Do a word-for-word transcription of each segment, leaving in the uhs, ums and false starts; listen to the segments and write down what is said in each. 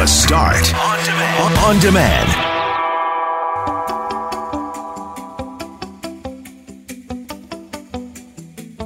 The Start on demand. On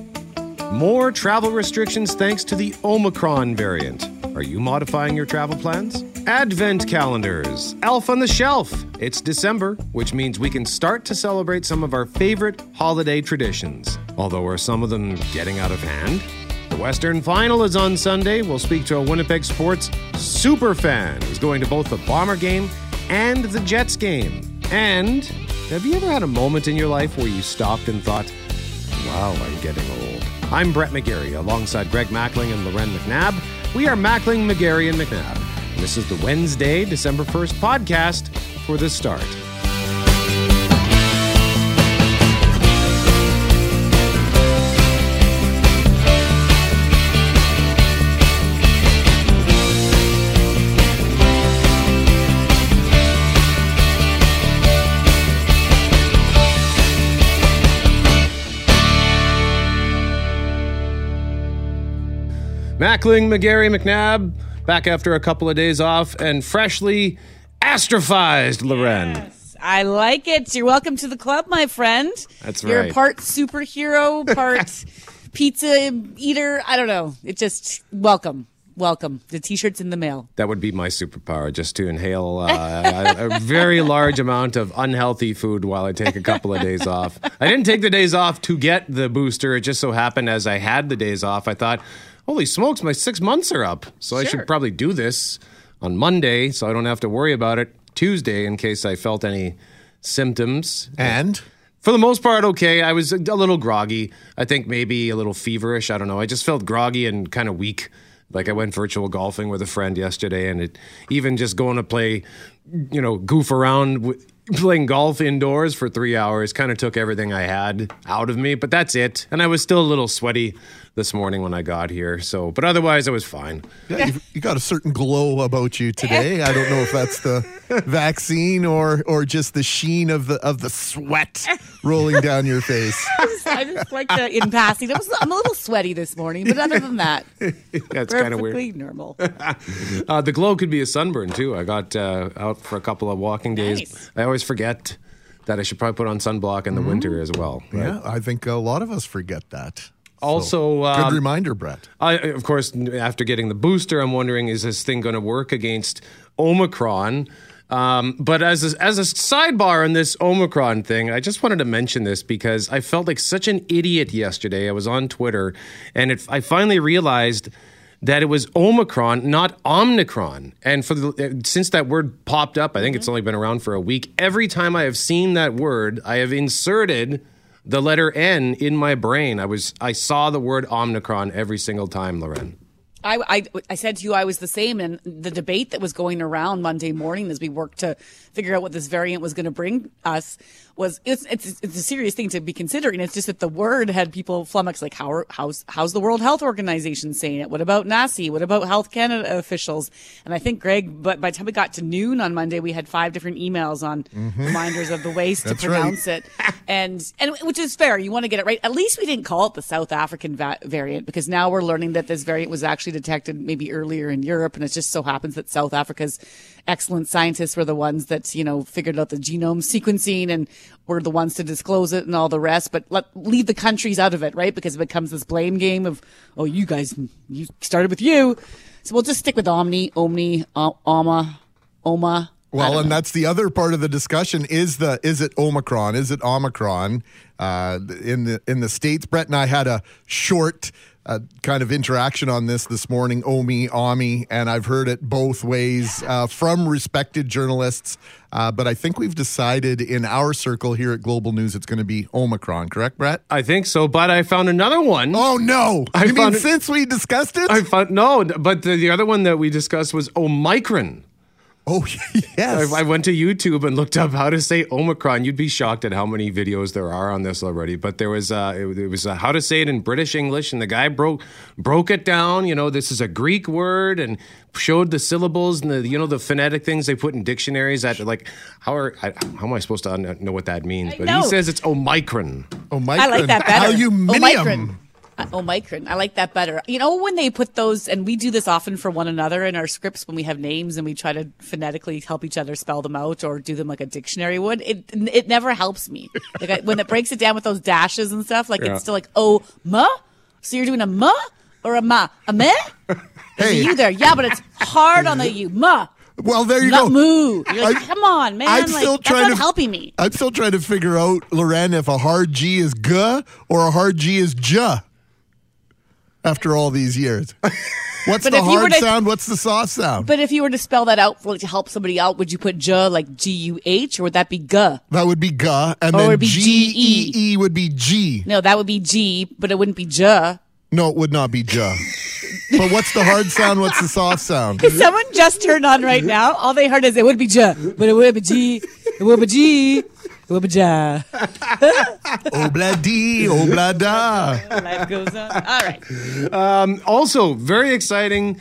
demand. More travel restrictions thanks to the Omicron variant. Are you modifying your travel plans? Advent calendars. Elf on the shelf. It's December, which means we can start to celebrate some of our favorite holiday traditions. Although are some of them getting out of hand? The Western Final is on Sunday. We'll speak to a Winnipeg sports superfan who's going to both the Bomber game and the Jets game. And have you ever had a moment in your life where you stopped and thought, wow, I'm getting old? I'm Brett McGarry, alongside Greg Mackling and Loren McNabb. We are Mackling, McGarry, and McNabb. And this is the Wednesday, December first podcast for The Start. Mackling, McGarry, McNabb, back after a couple of days off and freshly ASTRAPFIZED, Loren. Yes, I like it. You're welcome to the club, my friend. That's You're right. You're part superhero, part pizza eater. I don't know. It just, welcome. Welcome. The T-shirt's in the mail. That would be my superpower, just to inhale uh, a, a very large amount of unhealthy food while I take a couple of days off. I didn't take the days off to get the booster. It just so happened as I had the days off, I thought, holy smokes, my six months are up. So sure. I should probably do this on Monday so I don't have to worry about it Tuesday in case I felt any symptoms. And? For the most part, okay. I was a little groggy. I think maybe a little feverish. I don't know. I just felt groggy and kind of weak. Like I went virtual golfing with a friend yesterday, and it, even just going to play, you know, goof around with, playing golf indoors for three hours kind of took everything I had out of me, but that's it. And I was still a little sweaty this morning when I got here. So, but otherwise, I was fine. Yeah, you've, you got a certain glow about you today. I don't know if that's the vaccine or or just the sheen of the of the sweat rolling down your face. I just, I just like the in passing. I was, I'm a little sweaty this morning, but other than that, that's kind of weird. Perfectly normal. uh, the glow could be a sunburn too. I got uh, out for a couple of walking days. Nice. I always forget that I should probably put on sunblock in the mm-hmm. winter as well. Right? Yeah, I think a lot of us forget that. Also, so, um, good reminder, Brett. I, of course, after getting the booster, I'm wondering, is this thing going to work against Omicron? Um, but as a, as a sidebar on this Omicron thing, I just wanted to mention this because I felt like such an idiot yesterday. I was on Twitter, and it, I finally realized that it was Omicron, not Omnicron. And for the, since that word popped up, I think mm-hmm. it's only been around for a week, every time I have seen that word, I have inserted the letter N in my brain. I was I saw the word Omicron every single time, Loren. I, I, I said to you I was the same, and the debate that was going around Monday morning as we worked to figure out what this variant was going to bring us was it's, it's it's a serious thing to be considering. It's just that the word had people flummoxed, like how are, how's how's the World Health Organization saying it? What about N A S I? What about Health Canada officials? And I think, Greg, but by the time we got to noon on Monday, we had five different emails on mm-hmm. reminders of the ways to pronounce right. it, and and which is fair. You want to get it right. At least we didn't call it the South African va- variant because now we're learning that this variant was actually detected maybe earlier in Europe, and it just so happens that South Africa's excellent scientists were the ones that, you know, figured out the genome sequencing and were the ones to disclose it and all the rest. But let, leave the countries out of it, right? Because it becomes this blame game of, oh, you guys, you started with you. So we'll just stick with Omni, Omni, o- Oma, Oma. Well, and know. That's the other part of the discussion is the, is it Omicron? Is it Omicron? Uh, in the, in the States, Brett and I had a short Uh, kind of interaction on this this morning, Omi, Omi, and I've heard it both ways uh, from respected journalists. Uh, but I think we've decided in our circle here at Global News it's going to be Omicron, correct, Brett? I think so, but I found another one. Oh, no. I you mean it, since we discussed it? I found, no, but the, the other one that we discussed was Omicron. Oh, yes. I, I went to YouTube and looked up how to say Omicron. You'd be shocked at how many videos there are on this already. But there was uh, it, it was uh, how to say it in British English, and the guy broke broke it down. You know, this is a Greek word, and showed the syllables and the, you know, the phonetic things they put in dictionaries. That like how are I, how am I supposed to know what that means? But he says it's Omicron. Omicron. I like that better. Aluminium. Omicron. Uh, Omicron. I like that better. You know, when they put those, and we do this often for one another in our scripts when we have names and we try to phonetically help each other spell them out or do them like a dictionary would, it it never helps me. Like I, when it breaks it down with those dashes and stuff, like yeah. It's still like, oh, ma? So you're doing a ma or a ma? A meh? Hey. You there. Yeah, but it's hard on the you. Ma. Well, there you Not go. Moo. You're like, I, come on, man. I'm like, still that's trying not to, helping me. I'm still trying to figure out, Loren, if a hard G is guh or a hard G is juh. After all these years. What's but the hard to, sound? What's the soft sound? But if you were to spell that out like, to help somebody out, would you put J like G U H or would that be guh? That would be guh. And or then would be G E E would be G. No, that would be G, but it wouldn't be J. No, it would not be J. But what's the hard sound? What's the soft sound? If someone just turned on right now, all they heard is it would be J, but it would be G. It would be G. It would be J. Obladi, oblada. Life goes on. All right. Um, also, very exciting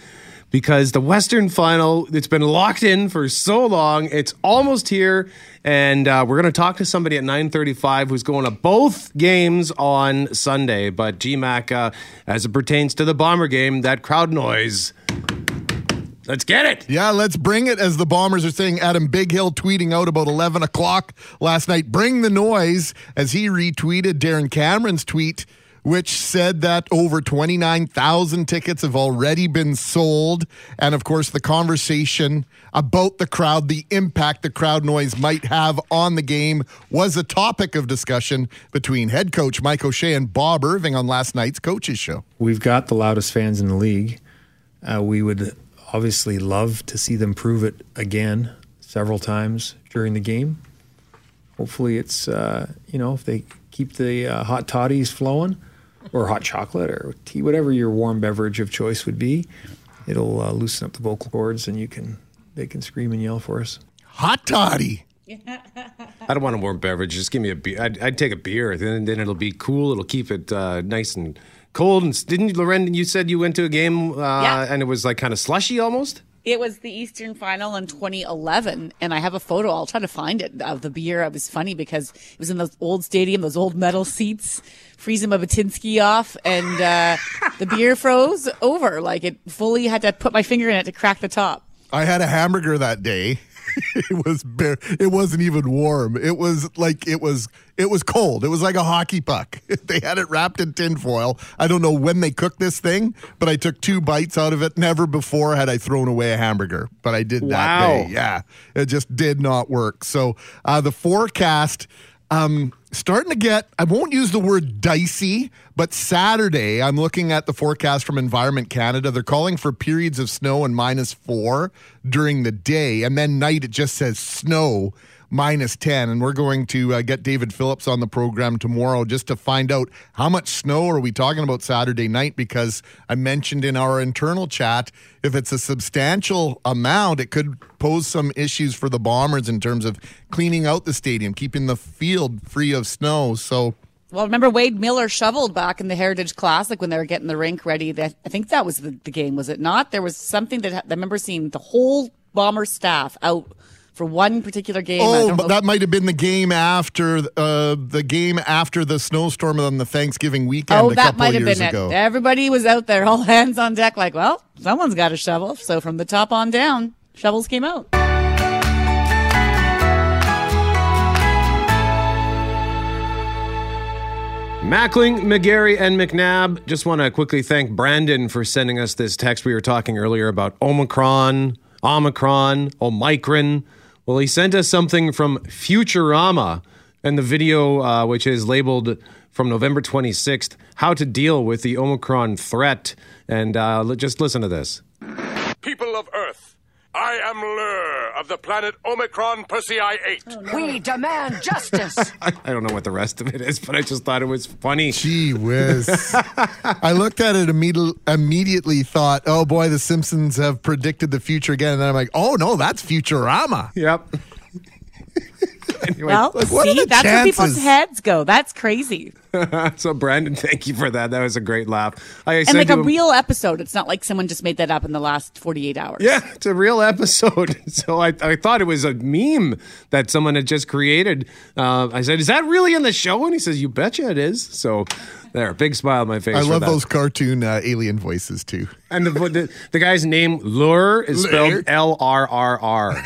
because the Western Final, it's been locked in for so long. It's almost here. And uh, we're going to talk to somebody at nine thirty-five who's going to both games on Sunday. But G Mac, uh, as it pertains to the Bomber game, that crowd noise... Let's get it. Yeah, let's bring it, as the Bombers are saying. Adam Big Hill tweeting out about eleven o'clock last night. Bring the noise, as he retweeted Darren Cameron's tweet, which said that over twenty-nine thousand tickets have already been sold. And, of course, the conversation about the crowd, the impact the crowd noise might have on the game, was a topic of discussion between head coach Mike O'Shea and Bob Irving on last night's Coaches Show. We've got the loudest fans in the league. Uh, we would... obviously love to see them prove it again several times during the game. Hopefully it's, uh, you know, if they keep the uh, hot toddies flowing or hot chocolate or tea, whatever your warm beverage of choice would be, it'll uh, loosen up the vocal cords and you can they can scream and yell for us. Hot toddy. I don't want a warm beverage. Just give me a beer. I'd, I'd take a beer. Then, then it'll be cool. It'll keep it uh, nice and cold. And didn't you, Loren, you said you went to a game uh, yeah. and it was like kind of slushy almost? It was the Eastern Final in twenty eleven, and I have a photo. I'll try to find it of the beer. It was funny because it was in those old stadium, those old metal seats, freezing my Batinsky off, and uh, the beer froze over. Like it fully had to put my finger in it to crack the top. I had a hamburger that day. It was bare. It wasn't even warm. It was like it was it was cold. It was like a hockey puck. They had it wrapped in tinfoil. I don't know when they cooked this thing, but I took two bites out of it. Never before had I thrown away a hamburger, but I did that wow. day. Yeah, it just did not work. So uh, the forecast um, starting to get. I won't use the word dicey, but Saturday I'm looking at the forecast from Environment Canada. They're calling for periods of snow and minus four during the day, and then night it just says snow minus ten. And we're going to uh, get David Phillips on the program tomorrow just to find out how much snow are we talking about Saturday night, because I mentioned in our internal chat, if it's a substantial amount, it could pose some issues for the Bombers in terms of cleaning out the stadium, keeping the field free of snow. So... Well, remember Wade Miller shoveled back in the Heritage Classic when they were getting the rink ready. That I think that was the, the game, was it not? There was something that I remember seeing the whole Bomber staff out for one particular game. Oh, I don't but know. That might have been the game after uh, the game after the snowstorm on the Thanksgiving weekend. Oh, a that couple might have years been ago. It. Everybody was out there, all hands on deck, like, well, someone's got a shovel. So from the top on down, shovels came out. Mackling, McGarry, and McNabb. Just want to quickly thank Brandon for sending us this text. We were talking earlier about Omicron, Omicron, Omicron. Well, he sent us something from Futurama, and the video, uh, which is labeled from November twenty-sixth, How to Deal with the Omicron Threat. And uh, just listen to this. People of Earth, I am Lur of the planet Omicron Persei eight. Oh, no. We demand justice. I don't know what the rest of it is, but I just thought it was funny. Gee whiz. I looked at it imme- immediately, thought, oh boy, the Simpsons have predicted the future again. And then I'm like, oh no, that's Futurama. Yep. Anyway, well, like, what see, that's chances? Where people's heads go. That's crazy. So, Brandon, thank you for that. That was a great laugh. I and like a him, real episode. It's not like someone just made that up in the last forty-eight hours. Yeah, it's a real episode. So I, I thought it was a meme that someone had just created. Uh, I said, is that really in the show? And he says, you betcha it is. So there, big smile on my face. I love that. Those cartoon uh, alien voices, too. And the, the, the guy's name, Lur, is spelled L R R R.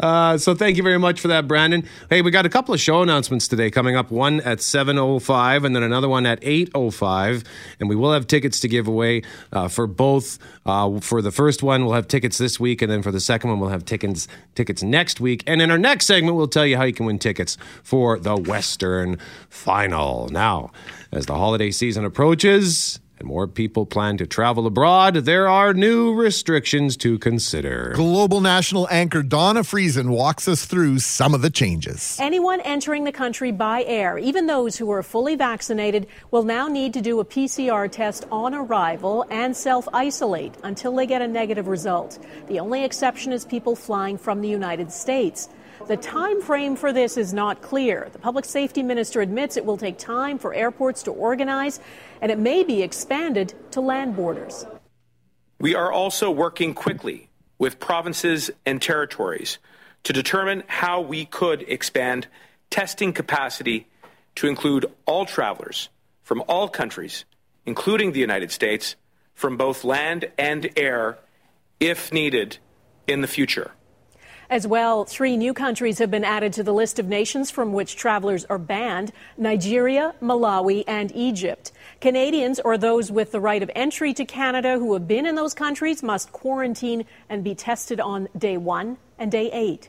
uh, so thank you very much for that, Brandon. Hey, we got a couple of show announcements today coming up, one at seven oh five and then another one at eight oh five, and we will have tickets to give away uh, for both. Uh, for the first one, we'll have tickets this week, and then for the second one, we'll have tickets tickets next week. And in our next segment, we'll tell you how you can win tickets for the Western Final. Now, as the holiday season approaches and more people plan to travel abroad, there are new restrictions to consider. Global National anchor Donna Friesen walks us through some of the changes. Anyone entering the country by air, even those who are fully vaccinated, will now need to do a P C R test on arrival and self-isolate until they get a negative result. The only exception is people flying from the United States. The time frame for this is not clear. The public safety minister admits it will take time for airports to organize, and it may be expanded to land borders. We are also working quickly with provinces and territories to determine how we could expand testing capacity to include all travelers from all countries, including the United States, from both land and air, if needed in the future. As well, three new countries have been added to the list of nations from which travelers are banned: Nigeria, Malawi, and Egypt. Canadians or those with the right of entry to Canada who have been in those countries must quarantine and be tested on day one and day eight.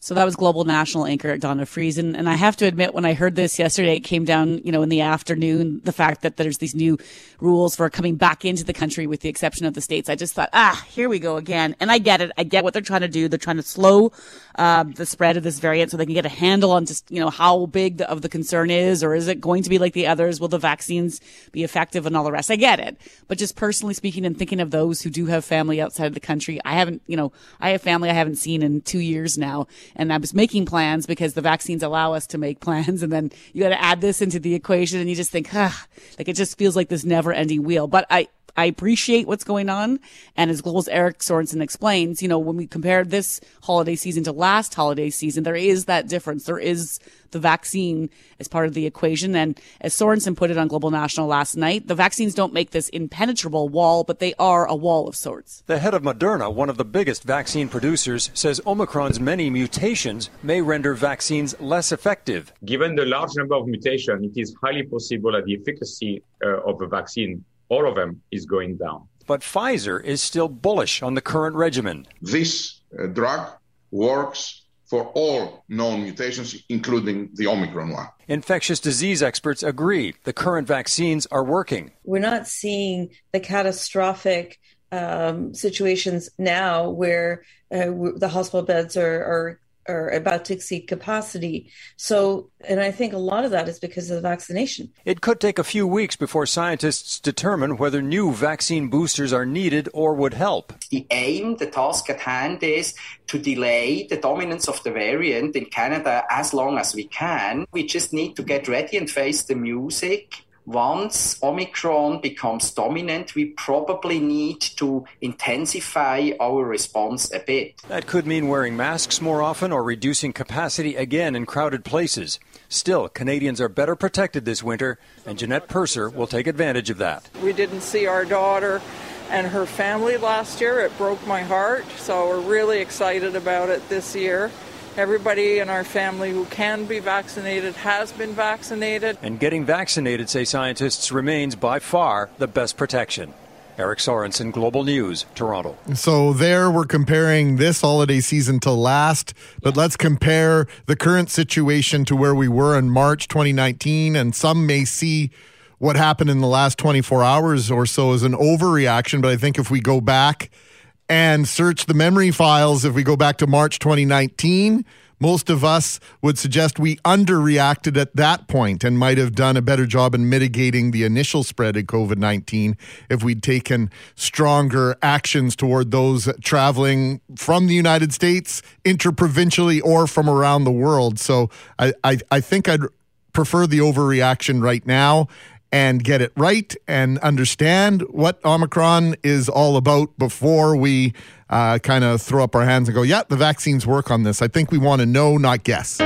So that was Global National anchor Donna Friesen. And I have to admit, when I heard this yesterday, it came down, you know, in the afternoon, the fact that there's these new rules for coming back into the country with the exception of the States. I just thought, ah, here we go again. And I get it. I get what they're trying to do. They're trying to slow uh, the spread of this variant so they can get a handle on just, you know, how big the, of the concern is, or is it going to be like the others? Will the vaccines be effective and all the rest? I get it. But just personally speaking and thinking of those who do have family outside of the country, I haven't, you know, I have family I haven't seen in two years now. And I was making plans because the vaccines allow us to make plans. And then you got to add this into the equation and you just think, ah, like it just feels like this never ending wheel. But I, I appreciate what's going on. And as Global's Eric Sorensen explains, you know, when we compare this holiday season to last holiday season, there is that difference. There is the vaccine as part of the equation. And as Sorensen put it on Global National last night, the vaccines don't make this impenetrable wall, but they are a wall of sorts. The head of Moderna, one of the biggest vaccine producers, says Omicron's many mutations may render vaccines less effective. Given the large number of mutations, it is highly possible that the efficacy uh, of a vaccine, all of them, is going down. But Pfizer is still bullish on the current regimen. This uh, drug works for all known mutations, including the Omicron one. Infectious disease experts agree the current vaccines are working. We're not seeing the catastrophic um, situations now where uh, w- the hospital beds are, are are about to exceed capacity. So, and I think a lot of that is because of the vaccination. It could take a few weeks before scientists determine whether new vaccine boosters are needed or would help. The aim, the task at hand, is to delay the dominance of the variant in Canada as long as we can. We just need to get ready and face the music. Once Omicron becomes dominant, we probably need to intensify our response a bit. That could mean wearing masks more often or reducing capacity again in crowded places. Still, Canadians are better protected this winter, and Jeanette Purser will take advantage of that. We didn't see our daughter and her family last year. It broke my heart, so we're really excited about it this year. Everybody in our family who can be vaccinated has been vaccinated. And getting vaccinated, say scientists, remains by far the best protection. Eric Sorensen, Global News, Toronto. So there we're comparing this holiday season to last, but let's compare the current situation to where we were in March twenty nineteen, and some may see what happened in the last twenty-four hours or so as an overreaction, but I think if we go back and search the memory files, if we go back to March twenty nineteen, most of us would suggest we underreacted at that point and might have done a better job in mitigating the initial spread of COVID nineteen if we'd taken stronger actions toward those traveling from the United States, interprovincially, or from around the world. So I, I, I think I'd prefer the overreaction right now and get it right and understand what Omicron is all about before we uh, kind of throw up our hands and go, yeah, the vaccines work on this. I think we want to know, not guess.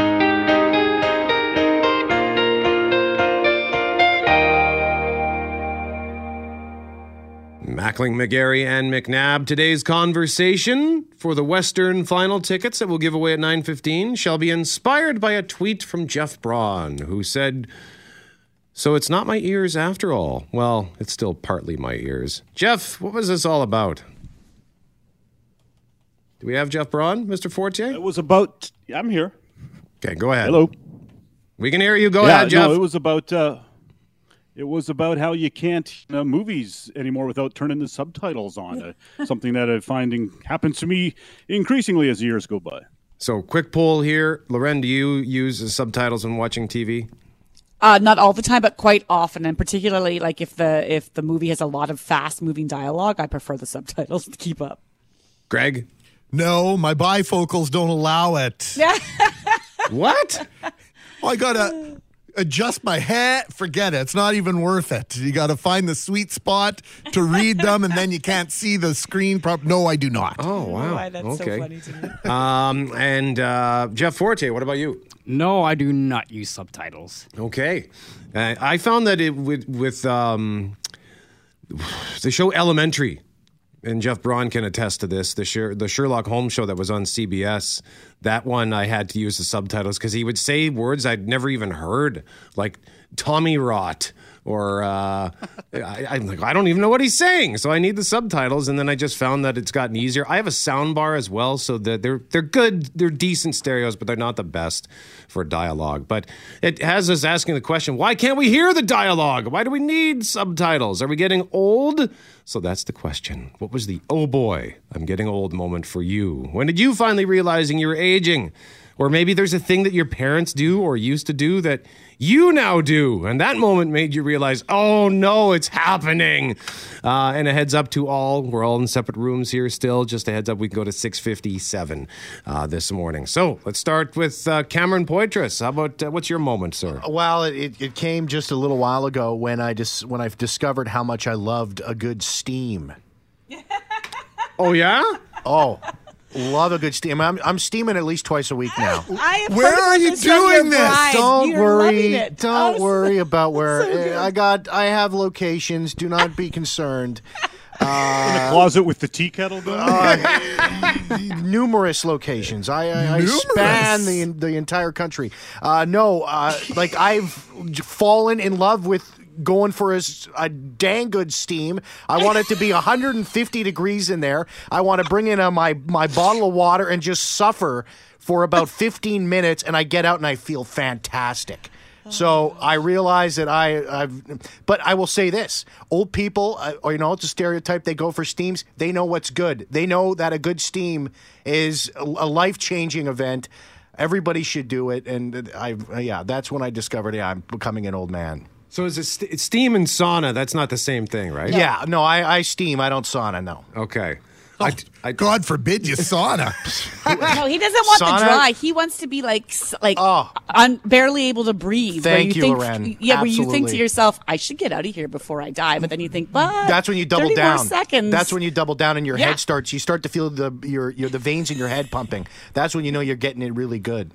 Mackling, McGarry, and McNabb. Today's conversation for the Western Final tickets that we'll give away at nine fifteen shall be inspired by a tweet from Jeff Braun, who said, "So it's not my ears after all." Well, it's still partly my ears. Jeff, what was this all about? Do we have Jeff Braun, Mister Fortier? It was about... I'm here. Okay, go ahead. Hello. We can hear you. Go yeah, ahead, Jeff. No, it was about... Uh, it was about how you can't you know, movies anymore without turning the subtitles on. uh, something that I'm finding happens to me increasingly as years go by. So, quick poll here. Loren, do you use the subtitles when watching T V? Uh, not all the time, but quite often, and particularly like if the if the movie has a lot of fast moving dialogue, I prefer the subtitles to keep up. Greg? No, my bifocals don't allow it. What? Well, I gotta adjust my hat. Forget it. It's not even worth it. You gotta find the sweet spot to read them, and then you can't see the screen. Prop- no, I do not. Oh wow, why, that's okay. So funny to me. Um, and uh, Jeff Forte, what about you? No, I do not use subtitles. Okay. Uh, I found that it with, with um, the show Elementary, and Jeff Braun can attest to this, the, Sher- the Sherlock Holmes show that was on C B S, that one I had to use the subtitles because he would say words I'd never even heard, like Tommy Rot, or uh, I, I'm like, I don't even know what he's saying, so I need the subtitles, and then I just found that it's gotten easier. I have a sound bar as well, so that they're they're good, they're decent stereos, but they're not the best for dialogue. But it has us asking the question, why can't we hear the dialogue? Why do we need subtitles? Are we getting old? So that's the question. What was the, oh boy, I'm getting old moment for you? When did you finally realizing you were aging? Or maybe there's a thing that your parents do or used to do that you now do. And that moment made you realize, oh, no, it's happening. Uh, and a heads up to all. We're all in separate rooms here still. Just a heads up, we can go to six fifty-seven uh, this morning. So let's start with uh, Cameron Poitras. How about, uh, what's your moment, sir? Well, it, it came just a little while ago when I dis- when I've discovered how much I loved a good steam. Oh, yeah? Oh, love a good steam. I'm, I'm steaming at least twice a week now. I, I where are you doing this? Don't You're worry. Don't was, worry about where so I got. I have locations. Do not be concerned. Uh, in a closet with the tea kettle. Uh, numerous locations. I, I, I numerous. span the the entire country. Uh, no, uh, like I've fallen in love with going for a, a dang good steam. I want it to be one hundred fifty degrees in there. I want to bring in a, my, my bottle of water and just suffer for about fifteen minutes, and I get out and I feel fantastic. Oh. So I realize that I, I've... But I will say this. Old people, uh, or, you know, it's a stereotype. They go for steams. They know what's good. They know that a good steam is a, a life-changing event. Everybody should do it. And, I, uh, yeah, that's when I discovered, yeah, I'm becoming an old man. So is it st- steam and sauna? That's not the same thing, right? No. Yeah. No, I, I steam. I don't sauna, no. Okay. Oh, I, I, God forbid you sauna. No, he doesn't want sauna? The dry. He wants to be like like oh. un- barely able to breathe. Thank you, you think, Loren. Yeah, absolutely. Where you think to yourself, I should get out of here before I die. But then you think, but that's when you double down. Seconds. That's when you double down and your yeah. head starts. You start to feel the your, your the veins in your head pumping. That's when you know you're getting it really good.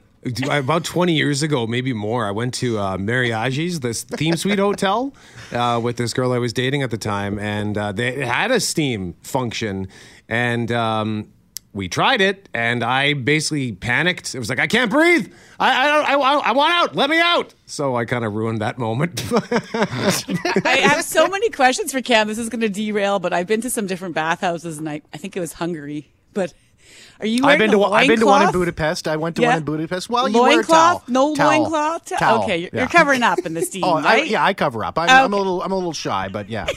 About twenty years ago, maybe more, I went to uh, Mariagi's, this theme suite hotel, uh, with this girl I was dating at the time, and uh, they had a steam function, and um, we tried it, and I basically panicked. It was like, I can't breathe! I I, don't, I, I want out! Let me out! So I kind of ruined that moment. I have so many questions for Cam. This is going to derail, but I've been to some different bathhouses, and I, I think it was Hungary, but... Are you I've been to I've been cloth? to one in Budapest. I went to yeah. one in Budapest. Well, you wear a towel. No towel. loincloth? Towel. Towel. Okay, you're, yeah. you're covering up in the steam, oh, right? I, yeah, I cover up. I'm, okay. I'm a little I'm a little shy, but yeah.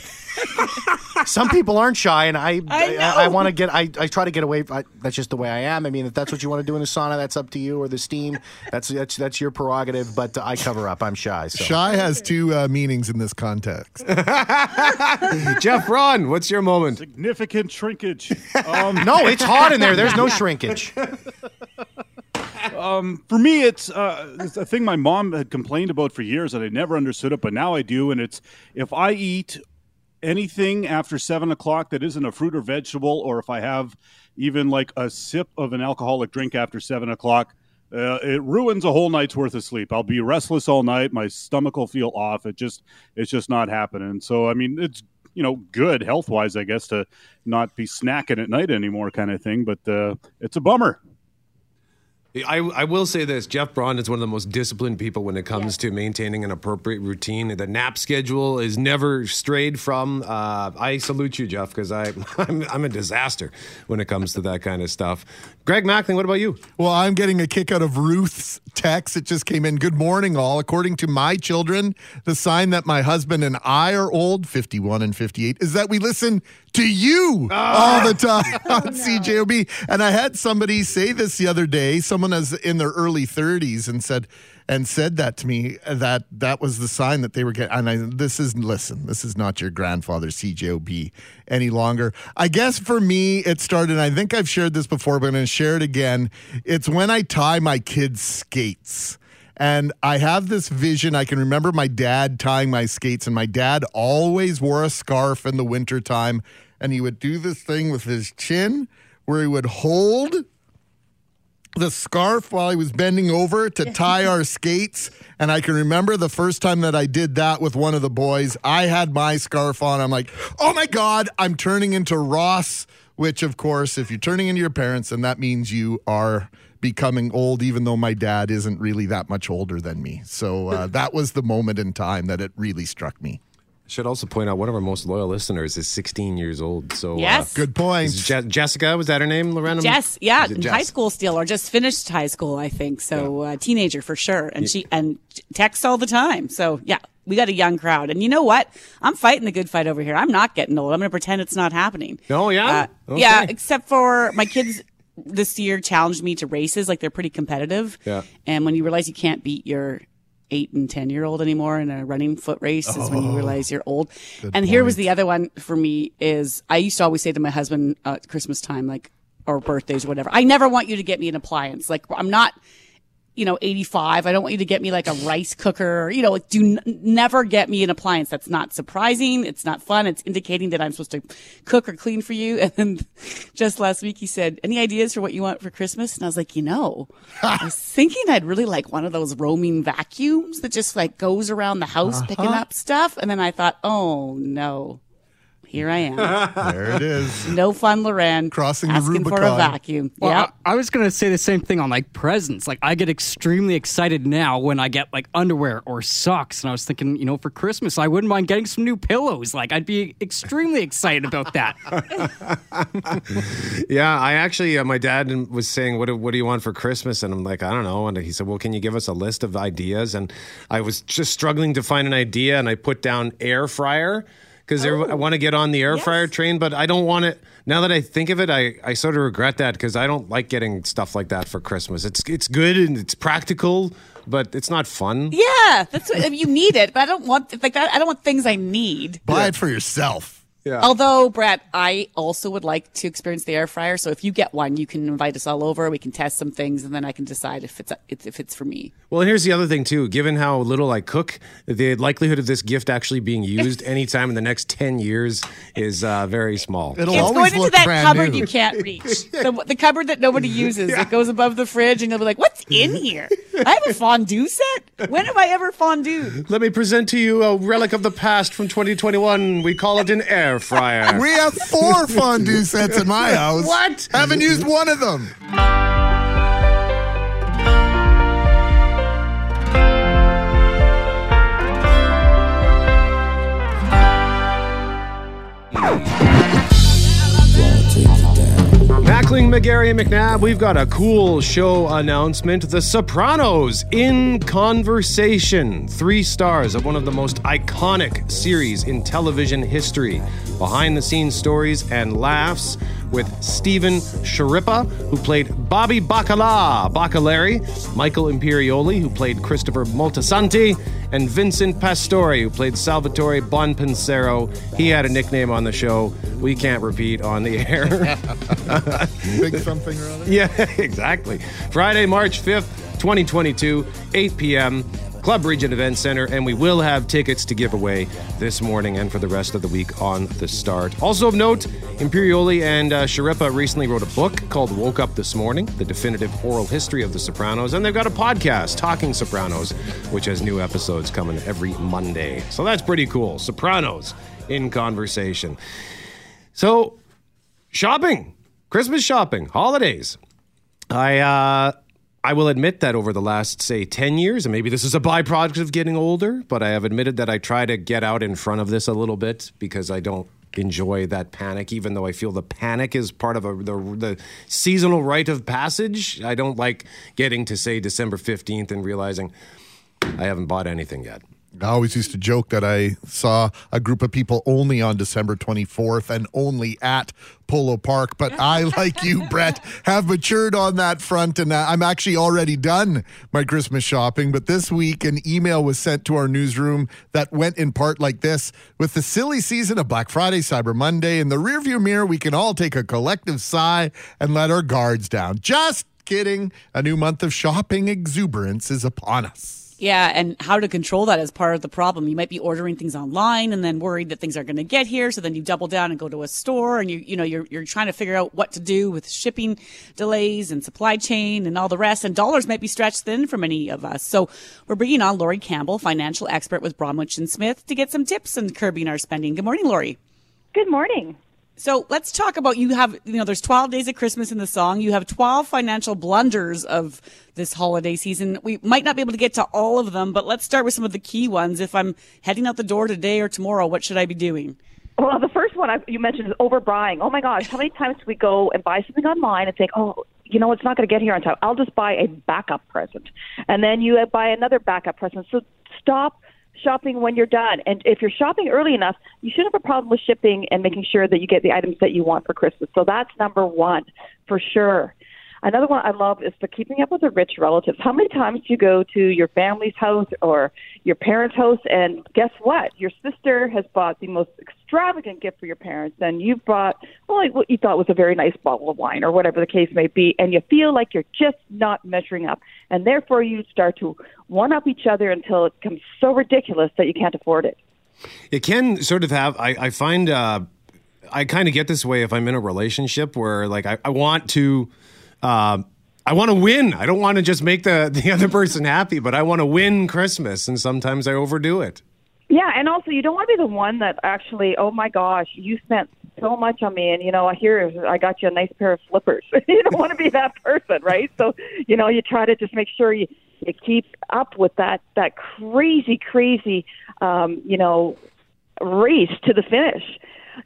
Some people aren't shy, and I I, I, I want to get I, I try to get away. I, that's just the way I am. I mean, if that's what you want to do in the sauna, that's up to you, or the steam. That's that's that's your prerogative. But I cover up. I'm shy. So. Shy has two uh, meanings in this context. Jeff Braun, what's your moment? Significant shrinkage. Um, no, it's hot in there. There's no shrinkage. Um, for me, it's, uh, it's a thing my mom had complained about for years, and I never understood it, but now I do. And it's if I eat anything after seven o'clock that isn't a fruit or vegetable, or if I have even like a sip of an alcoholic drink after seven o'clock, uh, it ruins a whole night's worth of sleep. I'll be restless all night. My stomach will feel off. It just it's just not happening. So I mean, it's you know good health wise, I guess, to not be snacking at night anymore, kind of thing. But uh, it's a bummer. I, I will say this. Jeff Braun is one of the most disciplined people when it comes yeah. to maintaining an appropriate routine. The nap schedule is never strayed from. Uh, I salute you, Jeff, because I'm, I'm a disaster when it comes to that kind of stuff. Greg Mackling, what about you? Well, I'm getting a kick out of Ruth's text. It just came in. Good morning, all. According to my children, the sign that my husband and I are old, fifty-one and fifty-eight, is that we listen to you ah! all the time on oh, no. C J O B. And I had somebody say this the other day. Someone as in their early thirties and said and said that to me that that was the sign that they were getting. And I, this is listen, this is not your grandfather C J O B any longer. I guess for me it started. And I think I've shared this before, but I'm going to share it again. It's when I tie my kids' skates. And I have this vision. I can remember my dad tying my skates, and my dad always wore a scarf in the wintertime, and he would do this thing with his chin where he would hold the scarf while he was bending over to tie our skates. And I can remember the first time that I did that with one of the boys, I had my scarf on. I'm like, oh my God, I'm turning into Ross, which of course, if you're turning into your parents, then that means you are becoming old, even though my dad isn't really that much older than me. So uh, that was the moment in time that it really struck me. Should also point out one of our most loyal listeners is sixteen years old. So yes, uh, good point. Je- Jessica, was that her name, Lorena? Yes, yeah, in Jess? high school still, or just finished high school, I think. So yeah. uh, teenager for sure, and yeah. she and texts all the time. So yeah, we got a young crowd, and you know what? I'm fighting the good fight over here. I'm not getting old. I'm going to pretend it's not happening. Oh yeah, uh, okay. yeah. Except for my kids this year challenged me to races. Like they're pretty competitive. Yeah, and when you realize you can't beat your eight and ten year old anymore in a running foot race is oh, when you realize you're old. And point. Here was the other one for me is I used to always say to my husband uh, at Christmas time, like, or birthdays or whatever, I never want you to get me an appliance. Like I'm not, you know, eighty-five. I don't want you to get me like a rice cooker, or, you know, like do n- never get me an appliance. That's not surprising. It's not fun. It's indicating that I'm supposed to cook or clean for you. And then just last week he said, any ideas for what you want for Christmas? And I was like, you know, I was thinking I'd really like one of those roaming vacuums that just like goes around the house uh-huh. picking up stuff. And then I thought, oh no. Here I am. There it is. No fun, Loren. Crossing the Rubicon. Asking for a vacuum. Well, yeah. I, I was going to say the same thing on like presents. Like I get extremely excited now when I get like underwear or socks. And I was thinking, you know, for Christmas, I wouldn't mind getting some new pillows. Like I'd be extremely excited about that. Yeah, I actually, uh, my dad was saying, what do, what do you want for Christmas? And I'm like, I don't know. And he said, well, can you give us a list of ideas? And I was just struggling to find an idea. And I put down air fryer. Because oh. I want to get on the air yes. fryer train, but I don't want it. Now that I think of it, I, I sort of regret that because I don't like getting stuff like that for Christmas. It's it's good and it's practical, but it's not fun. Yeah, that's what, I mean, you need it, but I don't want like that. I don't want things I need. Buy yeah. it for yourself. Yeah. Although, Brett, I also would like to experience the air fryer. So if you get one, you can invite us all over. We can test some things, and then I can decide if it's if it's for me. Well, here's the other thing, too. Given how little I cook, the likelihood of this gift actually being used anytime in the next ten years is uh, very small. It'll it's always going look into that cupboard new. You can't reach. The, the cupboard that nobody uses. Yeah. It goes above the fridge, and you'll be like, what's in here? I have a fondue set? When have I ever fondued? Let me present to you a relic of the past from twenty twenty-one. We call it an air fryer. We have four fondue sets in my house. What? Haven't used one of them. Tackling McGarry and McNabb, we've got a cool show announcement. The Sopranos in conversation. Three stars of one of the most iconic series in television history. Behind-the-scenes stories and laughs with Stephen Schirripa, who played Bobby Bacala, Bacaleri, Michael Imperioli, who played Christopher Moltisanti, and Vincent Pastore, who played Salvatore Bonpensero. He had a nickname on the show we can't repeat on the air. Big something or other. Yeah, exactly. Friday, March fifth, twenty twenty-two, eight p.m., Club Region Event Center, and we will have tickets to give away this morning and for the rest of the week on The Start. Also of note, Imperioli and uh, Schirripa recently wrote a book called Woke Up This Morning, The Definitive Oral History of The Sopranos, and they've got a podcast, Talking Sopranos, which has new episodes coming every Monday. So that's pretty cool. Sopranos in conversation. So, shopping, Christmas shopping, holidays. I, uh... I will admit that over the last, say, ten years, and maybe this is a byproduct of getting older, but I have admitted that I try to get out in front of this a little bit because I don't enjoy that panic, even though I feel the panic is part of a, the, the seasonal rite of passage. I don't like getting to, say, December fifteenth and realizing I haven't bought anything yet. I always used to joke that I saw a group of people only on December twenty-fourth and only at Polo Park. But I, like you, Brett, have matured on that front, and I'm actually already done my Christmas shopping. But this week, an email was sent to our newsroom that went in part like this. With the silly season of Black Friday, Cyber Monday, in the rearview mirror, we can all take a collective sigh and let our guards down. Just kidding. A new month of shopping exuberance is upon us. Yeah, and how to control that is part of the problem. You might be ordering things online and then worried that things are going to get here, so then you double down and go to a store, and you you know you're you're trying to figure out what to do with shipping delays and supply chain and all the rest. And dollars might be stretched thin for many of us. So we're bringing on Lori Campbell, financial expert with Bromwich and Smith, to get some tips on curbing our spending. Good morning, Lori. Good morning. So let's talk about, you have, you know, there's twelve days of Christmas in the song. You have twelve financial blunders of this holiday season. We might not be able to get to all of them, but let's start with some of the key ones. If I'm heading out the door today or tomorrow, what should I be doing? Well, the first one I, you mentioned is overbuying. Oh, my gosh. How many times do we go and buy something online and think, oh, you know, it's not going to get here on time. I'll just buy a backup present. And then you buy another backup present. So stop shopping when you're done. And if you're shopping early enough, you shouldn't have a problem with shipping and making sure that you get the items that you want for Christmas. So that's number one for sure. Another one I love is the keeping up with the rich relatives. How many times do you go to your family's house or your parents' house, and guess what? Your sister has bought the most extravagant gift for your parents, and you've bought, well, like what you thought was a very nice bottle of wine or whatever the case may be, and you feel like you're just not measuring up. And therefore, you start to one-up each other until it becomes so ridiculous that you can't afford it. It can sort of have, I, I find, uh, I kind of get this way if I'm in a relationship where, like, I, I want to... Uh, I want to win. I don't want to just make the, the other person happy, but I want to win Christmas, and sometimes I overdo it. Yeah, and also you don't want to be the one that actually, oh, my gosh, you spent so much on me, and, you know, here, I got you a nice pair of slippers. You don't want to be that person, right? So, you know, you try to just make sure you, you keep up with that, that crazy, crazy, um, you know, race to the finish.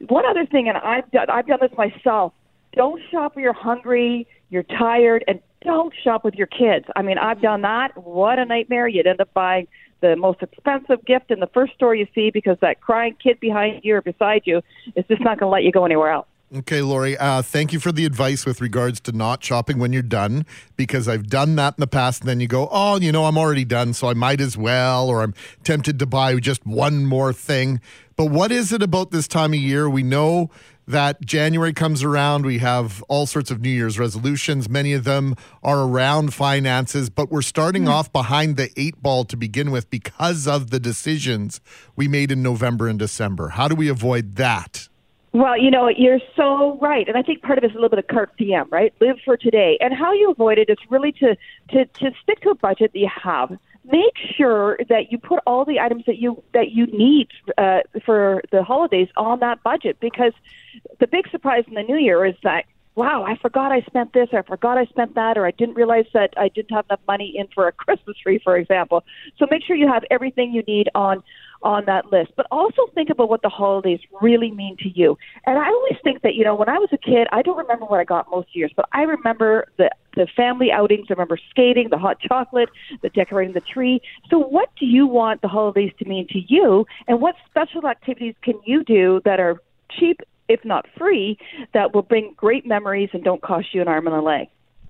One other thing, and I've done, I've done this myself, don't shop when you're hungry, you're tired, and don't shop with your kids. I mean, I've done that. What a nightmare. You'd end up buying the most expensive gift in the first store you see because that crying kid behind you or beside you is just not going to let you go anywhere else. Okay, Lori, uh, thank you for the advice with regards to not shopping when you're done, because I've done that in the past, and then you go, oh, you know, I'm already done, so I might as well, or I'm tempted to buy just one more thing. But what is it about this time of year? We know that January comes around, we have all sorts of New Year's resolutions. Many of them are around finances, but we're starting mm-hmm. off behind the eight ball to begin with because of the decisions we made in November and December. How do we avoid that? Well, you know, you're so right. And I think part of it is a little bit of carpe diem, right? Live for today. And how you avoid it is really to, to, to stick to a budget that you have. Make sure that you put all the items that you that you need uh, for the holidays on that budget, because the big surprise in the new year is that, wow, I forgot I spent this, or I forgot I spent that, or I didn't realize that I didn't have enough money in for a Christmas tree, for example. So make sure you have everything you need on on that list. But also think about what the holidays really mean to you. And I always think that, you know, when I was a kid, I don't remember what I got most years, but I remember the, the family outings. I remember skating, the hot chocolate, the decorating the tree. So what do you want the holidays to mean to you? And what special activities can you do that are cheap, if not free, that will bring great memories and don't cost you an arm and a leg?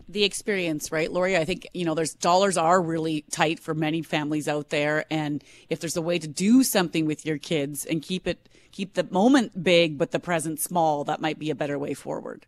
The experience, right, Lori? I think, you know, there's dollars are really tight for many families out there. And if there's a way to do something with your kids and keep it, keep the moment big, but the present small, that might be a better way forward.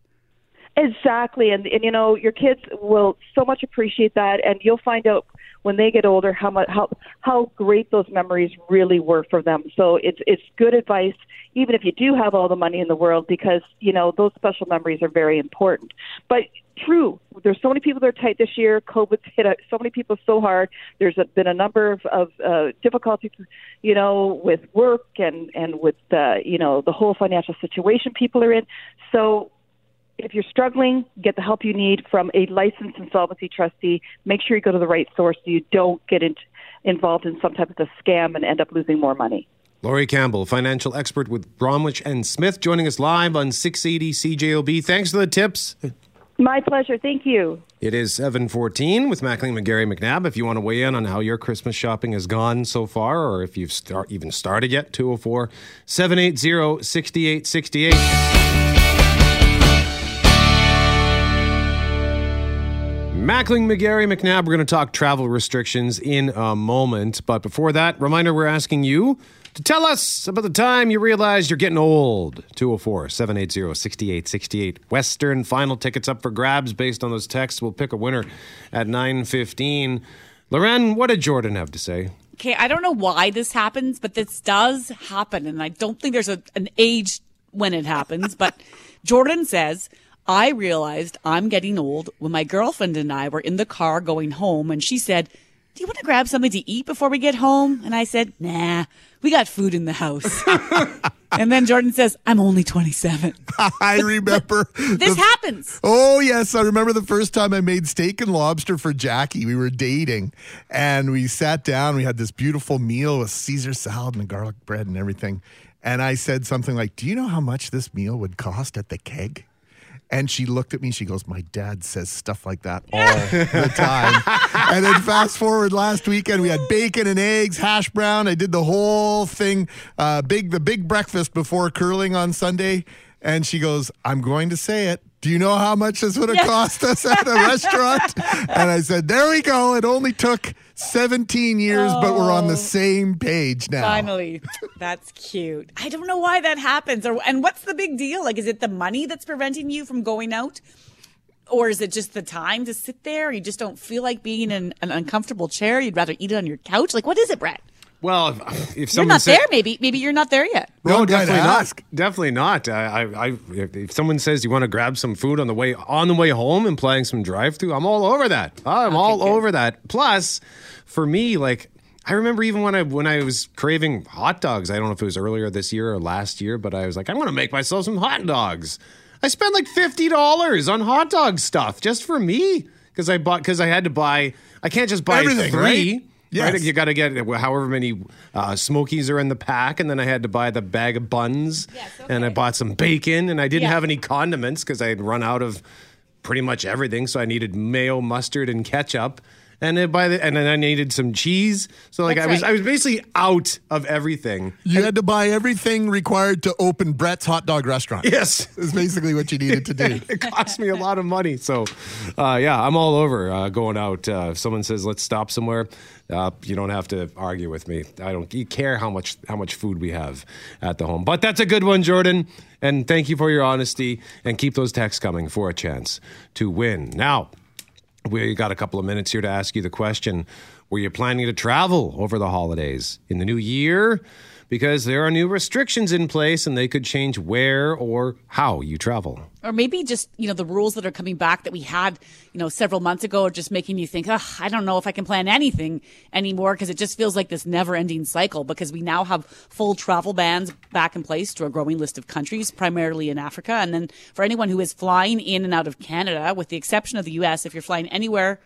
Exactly. And, and you know, your kids will so much appreciate that. And you'll find out when they get older how much, how, how great those memories really were for them. So it's, it's good advice, even if you do have all the money in the world, because, you know, those special memories are very important. But true, there's so many people that are tight this year. COVID's hit so many people so hard. There's been a number of, of uh, difficulties, you know, with work and, and with, uh, you know, the whole financial situation people are in. So if you're struggling, get the help you need from a licensed insolvency trustee. Make sure you go to the right source so you don't get in, involved in some type of a scam and end up losing more money. Lori Campbell, financial expert with Bromwich and Smith, joining us live on six eighty C J O B. Thanks for the tips. My pleasure. Thank you. It is seven fourteen with Mackling, McGarry, McNabb. If you want to weigh in on how your Christmas shopping has gone so far, or if you've start, even started yet, two oh four, seven eight zero, six eight six eight. Mackling, McGarry, McNabb, we're going to talk travel restrictions in a moment. But before that, reminder, we're asking you to tell us about the time you realize you're getting old. two oh four, seven eight zero, six eight six eight. Western, final tickets up for grabs based on those texts. We'll pick a winner at nine fifteen. Loren, what did Jordan have to say? Okay, I don't know why this happens, but this does happen. And I don't think there's a, an age when it happens. But Jordan says, I realized I'm getting old when my girlfriend and I were in the car going home, and she said, do you want to grab something to eat before we get home? And I said, nah, we got food in the house. And then Jordan says, I'm only twenty-seven. I remember. This the, happens. Oh, yes. I remember the first time I made steak and lobster for Jackie. We were dating, and we sat down. We had this beautiful meal with Caesar salad and garlic bread and everything. And I said something like, do you know how much this meal would cost at the Keg? And she looked at me, she goes, my dad says stuff like that all the time. And then fast forward last weekend, we had bacon and eggs, hash brown. I did the whole thing, uh, big the big breakfast before curling on Sunday. And she goes, I'm going to say it. Do you know how much this would have yes. cost us at a restaurant? And I said, there we go. It only took seventeen years, oh, but we're on the same page now. Finally. That's cute. I don't know why that happens. Or, and what's the big deal? Like, is it the money that's preventing you from going out? Or is it just the time to sit there? You just don't feel like being in an uncomfortable chair. You'd rather eat it on your couch. Like, what is it, Brett? Well, if, if someone you're not said, there, maybe maybe you're not there yet. No, no definitely not. Definitely not. I, I, I, if someone says you want to grab some food on the way on the way home, and playing some drive-through, I'm all over that. I'm okay, all good. over that. Plus, for me, like I remember even when I when I was craving hot dogs. I don't know if it was earlier this year or last year, but I was like, I'm going to make myself some hot dogs. I spent like fifty dollars on hot dog stuff just for me because I bought because I had to buy. I can't just buy everything, three. Right? Yes. Right? You got to get however many uh, Smokies are in the pack, and then I had to buy the bag of buns, yes, okay. and I bought some bacon, and I didn't yeah. have any condiments because I had run out of pretty much everything, so I needed mayo, mustard, and ketchup, and then by the and then I needed some cheese. So like That's I was right. I was basically out of everything. You and, had to buy everything required to open Brett's hot dog restaurant. Yes, is basically what you needed to do. It cost me a lot of money, so uh, yeah, I'm all over uh, going out. Uh, if someone says let's stop somewhere. Uh, you don't have to argue with me. I don't you care how much how much food we have at the home. But that's a good one, Jordan. And thank you for your honesty. And keep those texts coming for a chance to win. Now, we got a couple of minutes here to ask you the question. Were you planning to travel over the holidays in the new year? Because there are new restrictions in place and they could change where or how you travel. Or maybe just, you know, the rules that are coming back that we had, you know, several months ago are just making you think, oh, I don't know if I can plan anything anymore because it just feels like this never-ending cycle because we now have full travel bans back in place to a growing list of countries, primarily in Africa. And then for anyone who is flying in and out of Canada, with the exception of the U S, if you're flying anywhere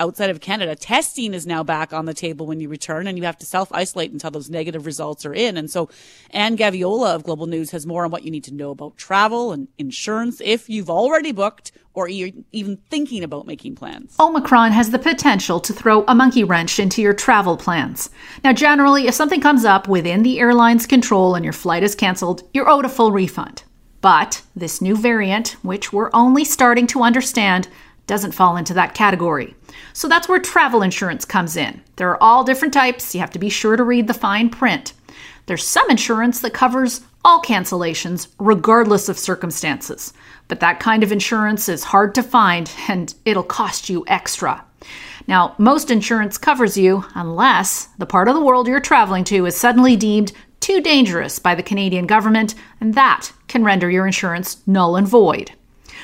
outside of Canada, testing is now back on the table when you return, and you have to self-isolate until those negative results are in. And so Anne Gaviola of Global News has more on what you need to know about travel and insurance if you've already booked or you're even thinking about making plans. Omicron has the potential to throw a monkey wrench into your travel plans. Now, generally, if something comes up within the airline's control and your flight is canceled, you're owed a full refund. But this new variant, which we're only starting to understand, doesn't fall into that category. So that's where travel insurance comes in. There are all different types. You have to be sure to read the fine print. There's some insurance that covers all cancellations, regardless of circumstances. But that kind of insurance is hard to find, and it'll cost you extra. Now, most insurance covers you unless the part of the world you're traveling to is suddenly deemed too dangerous by the Canadian government, and that can render your insurance null and void.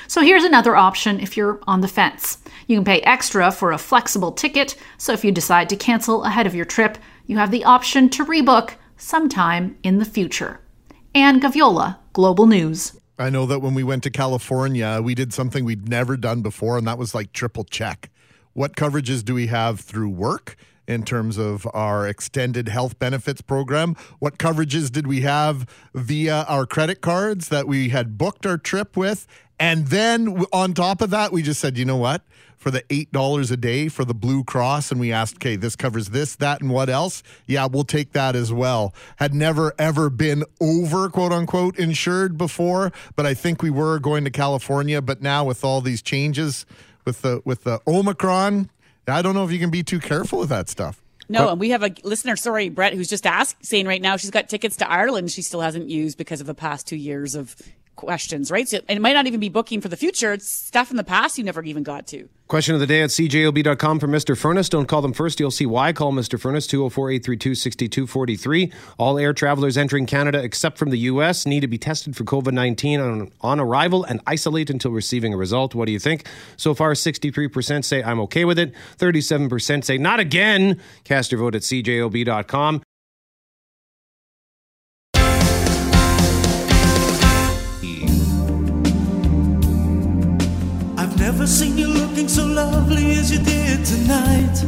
So here's another option if you're on the fence. You can pay extra for a flexible ticket, so if you decide to cancel ahead of your trip, you have the option to rebook sometime in the future. Anne Gaviola, Global News. I know that when we went to California, we did something we'd never done before, and that was like triple check. What coverages do we have through work in terms of our extended health benefits program? What coverages did we have via our credit cards that we had booked our trip with? And then on top of that, we just said, you know what? For the eight dollars a day for the Blue Cross, and we asked, okay, this covers this, that, and what else? Yeah, we'll take that as well. Had never, ever been over, quote-unquote, insured before, but I think we were going to California. But now with all these changes, with the with the Omicron, I don't know if you can be too careful with that stuff. No, but- and we have a listener, sorry, Brett, who's just asked, saying right now she's got tickets to Ireland she still hasn't used because of the past two years of questions, right? So, and it might not even be booking for the future. It's stuff in the past you never even got to. Question of the day at C J O B dot com for Mister Furness. Don't call them first. You'll see why. Call Mister Furness, two oh four, eight three two, six two four three. All air travelers entering Canada except from the U S need to be tested for COVID nineteen on, on arrival and isolate until receiving a result. What do you think? So far, sixty-three percent say I'm okay with it. thirty-seven percent say not again. Cast your vote at C J O B dot com. I've never seen you looking so lovely as you did tonight.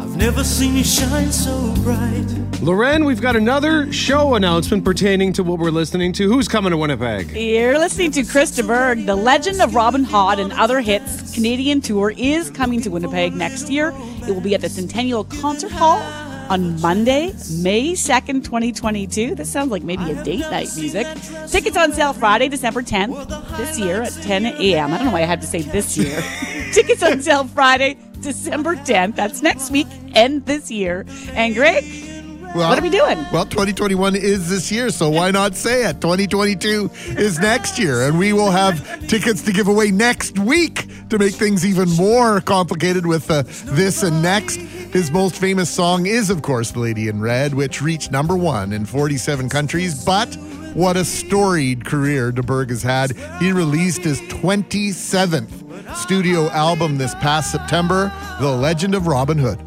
I've never seen you shine so bright. Loren, we've got another show announcement pertaining to what we're listening to. Who's coming to Winnipeg? You're listening to Chris de Burgh. The Legend of Robin Hood and Other Hits Canadian Tour is coming to Winnipeg next year. It will be at the Centennial Concert Hall on Monday, May second, twenty twenty-two. This sounds like maybe a date night music. Tickets on sale Friday, December tenth this year at ten a.m. I don't know why I had to say this year. Tickets on sale Friday, December tenth. That's next week and this year. And Greg, well, what are we doing? Well, twenty twenty-one is this year, so why not say it? twenty twenty-two is next year, and we will have tickets to give away next week to make things even more complicated with uh, this and next. His most famous song is, of course, The Lady in Red, which reached number one in forty-seven countries. But what a storied career de Burgh has had. He released his twenty-seventh studio album this past September, The Legend of Robin Hood.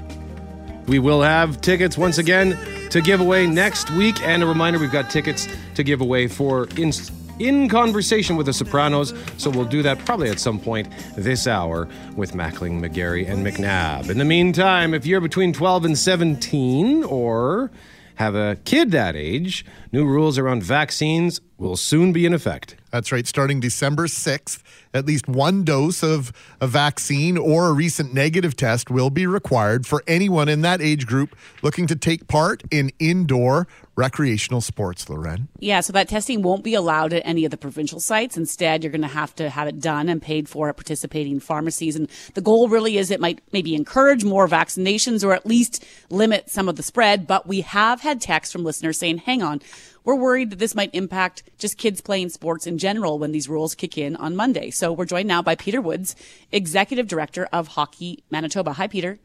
We will have tickets once again to give away next week. And a reminder, we've got tickets to give away for in, in Conversation with the Sopranos. So we'll do that probably at some point this hour with Mackling, McGarry, and McNabb. In the meantime, if you're between twelve and seventeen or have a kid that age, new rules around vaccines will soon be in effect. That's right. Starting December sixth, at least one dose of a vaccine or a recent negative test will be required for anyone in that age group looking to take part in indoor recreational sports, Loren. Yeah, so that testing won't be allowed at any of the provincial sites. Instead, you're going to have to have it done and paid for at participating pharmacies. And the goal really is it might maybe encourage more vaccinations or at least limit some of the spread. But we have had texts from listeners saying, hang on, we're worried that this might impact just kids playing sports in general when these rules kick in on Monday. So we're joined now by Peter Woods, Executive Director of Hockey Manitoba. Hi, Peter.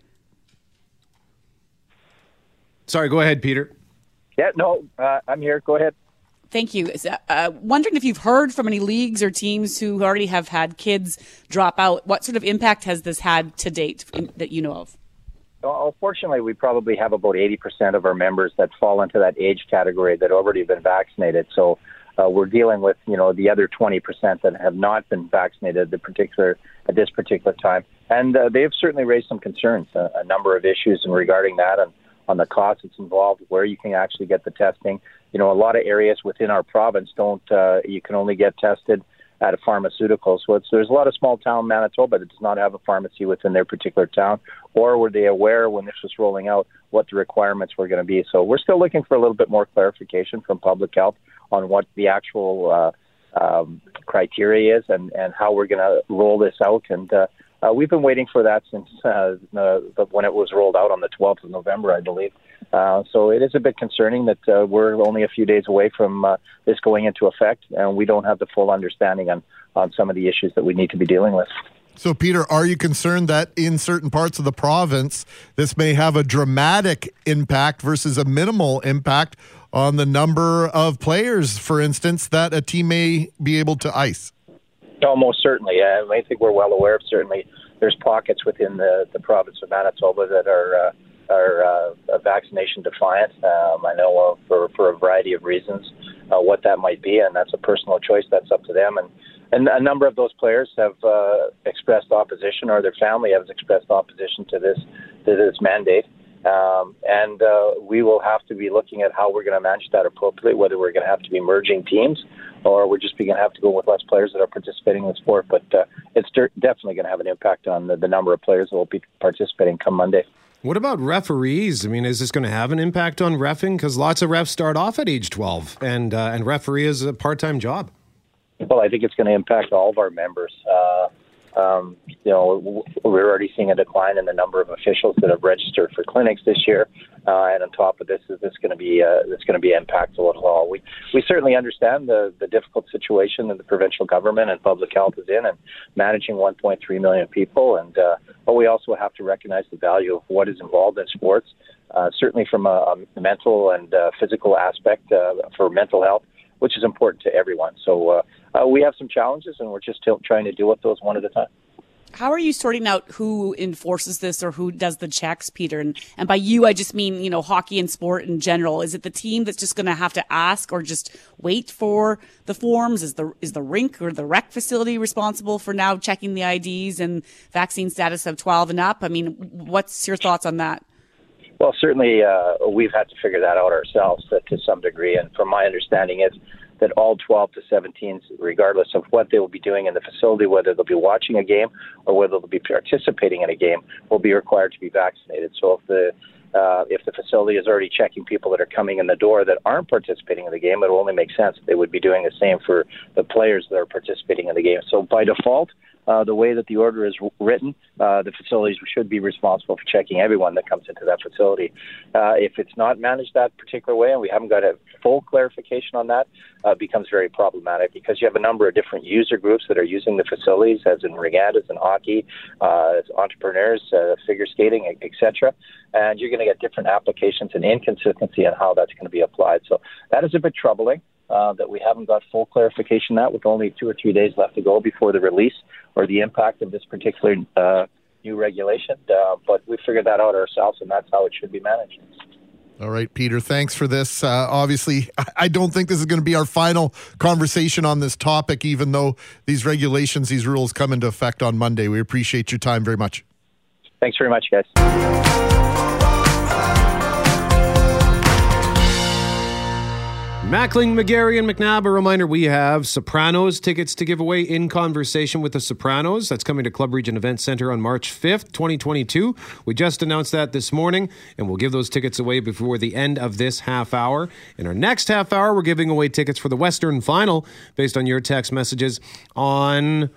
Sorry, go ahead, Peter. Yeah, no, uh, I'm here. Go ahead. Thank you. Uh, wondering if you've heard from any leagues or teams who already have had kids drop out. What sort of impact has this had to date in, that you know of? Well, fortunately, we probably have about eighty percent of our members that fall into that age category that already been vaccinated. So uh, we're dealing with, you know, the other twenty percent that have not been vaccinated at the particular at this particular time. And uh, they've certainly raised some concerns, a, a number of issues regarding that and on the cost that's involved, where you can actually get the testing. You know, a lot of areas within our province don't, uh, you can only get tested at a pharmaceutical. So it's, there's a lot of small town Manitoba that does not have a pharmacy within their particular town, or were they aware when this was rolling out what the requirements were going to be. So we're still looking for a little bit more clarification from public health on what the actual uh, um, criteria is and, and how we're going to roll this out. And uh, uh, we've been waiting for that since uh, the, when it was rolled out on the twelfth of November, I believe. Uh, so it is a bit concerning that uh, we're only a few days away from uh, this going into effect, and we don't have the full understanding on, on some of the issues that we need to be dealing with. So, Peter, are you concerned that in certain parts of the province, this may have a dramatic impact versus a minimal impact on the number of players, for instance, that a team may be able to ice? No, most certainly. I, I think we're well aware of certainly there's pockets within the, the province of Manitoba that are... Uh, are uh, vaccination defiant. Um, I know uh, for, for a variety of reasons uh, what that might be, and that's a personal choice. That's up to them. And, and a number of those players have uh, expressed opposition, or their family has expressed opposition to this to this mandate. Um, and uh, we will have to be looking at how we're going to manage that appropriately, whether we're going to have to be merging teams or we're just going to have to go with less players that are participating in the sport. But uh, it's de- definitely going to have an impact on the, the number of players that will be participating come Monday. What about referees? I mean, is this going to have an impact on reffing? Because lots of refs start off at age twelve, and uh, and referee is a part-time job. Well, I think it's going to impact all of our members. Uh, um, you know, we're already seeing a decline in the number of officials that have registered for clinics this year, uh, and on top of this, is this going to be uh, it's going to be impactful at all? We we certainly understand the the difficult situation that the provincial government and public health is in, and managing one point three million people and. Uh, But we also have to recognize the value of what is involved in sports, uh, certainly from a, a mental and uh, physical aspect uh, for mental health, which is important to everyone. So uh, uh, we have some challenges, and we're just still trying to deal with those one at a time. How are you sorting out who enforces this or who does the checks, Peter? And, and by you, I just mean, you know, hockey and sport in general. Is it the team that's just going to have to ask or just wait for the forms? Is the is the rink or the rec facility responsible for now checking the I Ds and vaccine status of twelve and up? I mean, what's your thoughts on that? Well, certainly uh, we've had to figure that out ourselves uh, to some degree. And from my understanding, it's that all twelve to seventeens, regardless of what they will be doing in the facility, whether they'll be watching a game or whether they'll be participating in a game, will be required to be vaccinated. So if the uh, if the facility is already checking people that are coming in the door that aren't participating in the game, it will only make sense that they would be doing the same for the players that are participating in the game. So by default, uh, the way that the order is written, uh, the facilities should be responsible for checking everyone that comes into that facility. Uh, if it's not managed that particular way, and we haven't got a full clarification on that, uh, becomes very problematic because you have a number of different user groups that are using the facilities, as in regattas and hockey, uh, as entrepreneurs, uh, figure skating, et cetera. And you're going to get different applications and inconsistency in how that's going to be applied. So that is a bit troubling uh, that we haven't got full clarification that with only two or three days left to go before the release or the impact of this particular uh, new regulation. Uh, but we figured that out ourselves, and that's how it should be managed. All right, Peter, thanks for this. Uh, obviously, I don't think this is going to be our final conversation on this topic, even though these regulations, these rules come into effect on Monday. We appreciate your time very much. Thanks very much, guys. Mackling, McGarry, and McNabb, a reminder, we have Sopranos tickets to give away in conversation with the Sopranos. That's coming to Club Region Event Center on March fifth, twenty twenty-two. We just announced that this morning, and we'll give those tickets away before the end of this half hour. In our next half hour, we're giving away tickets for the Western Final based on your text messages on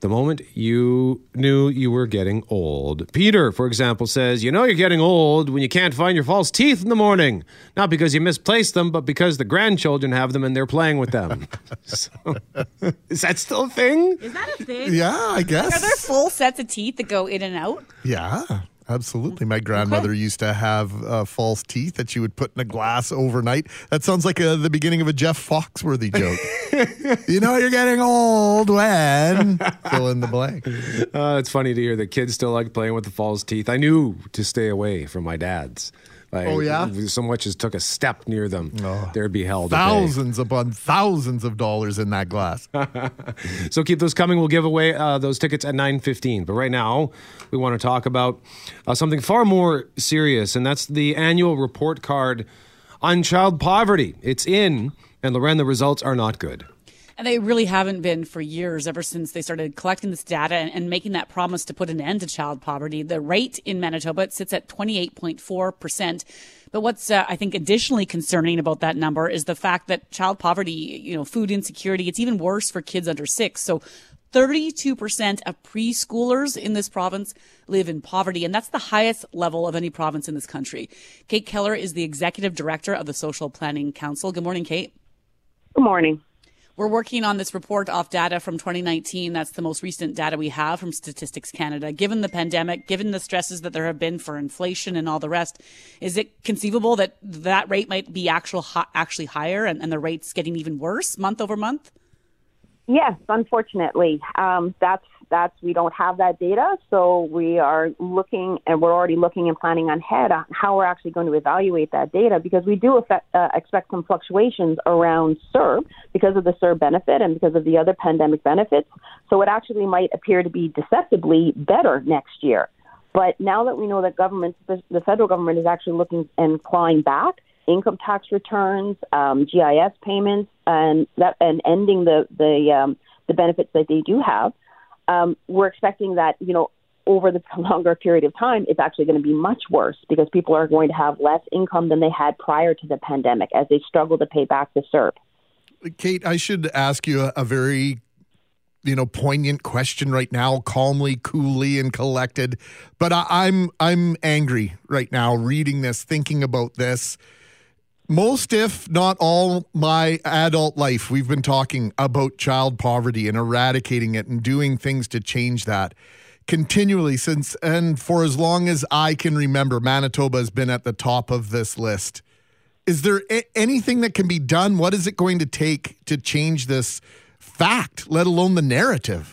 the moment you knew you were getting old. Peter, for example, says, you know you're getting old when you can't find your false teeth in the morning. Not because you misplaced them, but because the grandchildren have them and they're playing with them. So, is that still a thing? Is that a thing? Yeah, I guess. Like, are there full sets of teeth that go in and out? Yeah. Absolutely. My grandmother okay. used to have uh, false teeth that she would put in a glass overnight. That sounds like a, the beginning of a Jeff Foxworthy joke. You know you're getting old when... Fill in the blank. Uh, it's funny to hear the kids still like playing with the false teeth. I knew to stay away from my dad's. Like, oh, yeah? So much as took a step near them, oh, there'd be hell to pay. Thousands upon thousands of dollars in that glass. So keep those coming. We'll give away uh, those tickets at nine fifteen. But right now, we want to talk about uh, something far more serious, and that's the annual report card on child poverty. It's in, and Loren, the results are not good. And they really haven't been for years, ever since they started collecting this data and, and making that promise to put an end to child poverty. The rate in Manitoba sits at twenty-eight point four percent. But what's, uh, I think, additionally concerning about that number is the fact that child poverty, you know, food insecurity, it's even worse for kids under six. So thirty-two percent of preschoolers in this province live in poverty, and that's the highest level of any province in this country. Kate Kehler is the executive director of the Social Planning Council. Good morning, Kate. Good morning. We're working on this report off data from twenty nineteen. That's the most recent data we have from Statistics Canada. Given the pandemic, given the stresses that there have been for inflation and all the rest, is it conceivable that that rate might be actual, actually higher and, and the rate's getting even worse month over month? Yes, unfortunately. Um, that's, that's, we don't have that data. So we are looking, and we're already looking and planning ahead on how we're actually going to evaluate that data, because we do affect, uh, expect some fluctuations around CERB because of the CERB benefit and because of the other pandemic benefits. So it actually might appear to be deceptively better next year. But now that we know that government, the federal government is actually looking and clawing back income tax returns, um, G I S payments, and that, and ending the the, um, the benefits that they do have, um, we're expecting that, you know, over the longer period of time, it's actually going to be much worse, because people are going to have less income than they had prior to the pandemic as they struggle to pay back the CERB. Kate, I should ask you a, a very, you know, poignant question right now, calmly, coolly, and collected. But I, I'm I'm angry right now reading this, thinking about this. Most, if not all, my adult life, we've been talking about child poverty and eradicating it and doing things to change that continually since, and for as long as I can remember, Manitoba has been at the top of this list. Is there a- anything that can be done? What is it going to take to change this fact, let alone the narrative?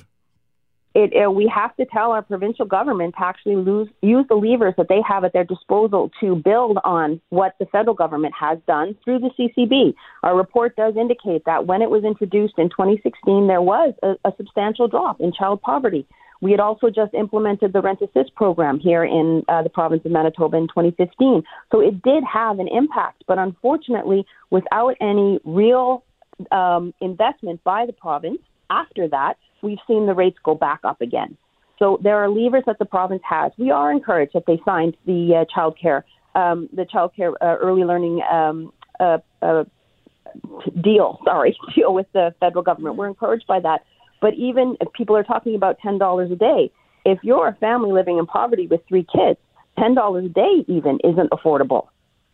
It, it, we have to tell our provincial government to actually lose, use the levers that they have at their disposal to build on what the federal government has done through the C C B. Our report does indicate that when it was introduced in twenty sixteen, there was a, a substantial drop in child poverty. We had also just implemented the Rent Assist program here in uh, the province of Manitoba in twenty fifteen. So it did have an impact, but unfortunately, without any real um, investment by the province after that, we've seen the rates go back up again. So there are levers that the province has. We are encouraged that they signed the uh, child care, um, the child care uh, early learning um, uh, uh, deal, sorry, deal with the federal government. We're encouraged by that. But even if people are talking about ten dollars a day, if you're a family living in poverty with three kids, ten dollars a day even isn't affordable.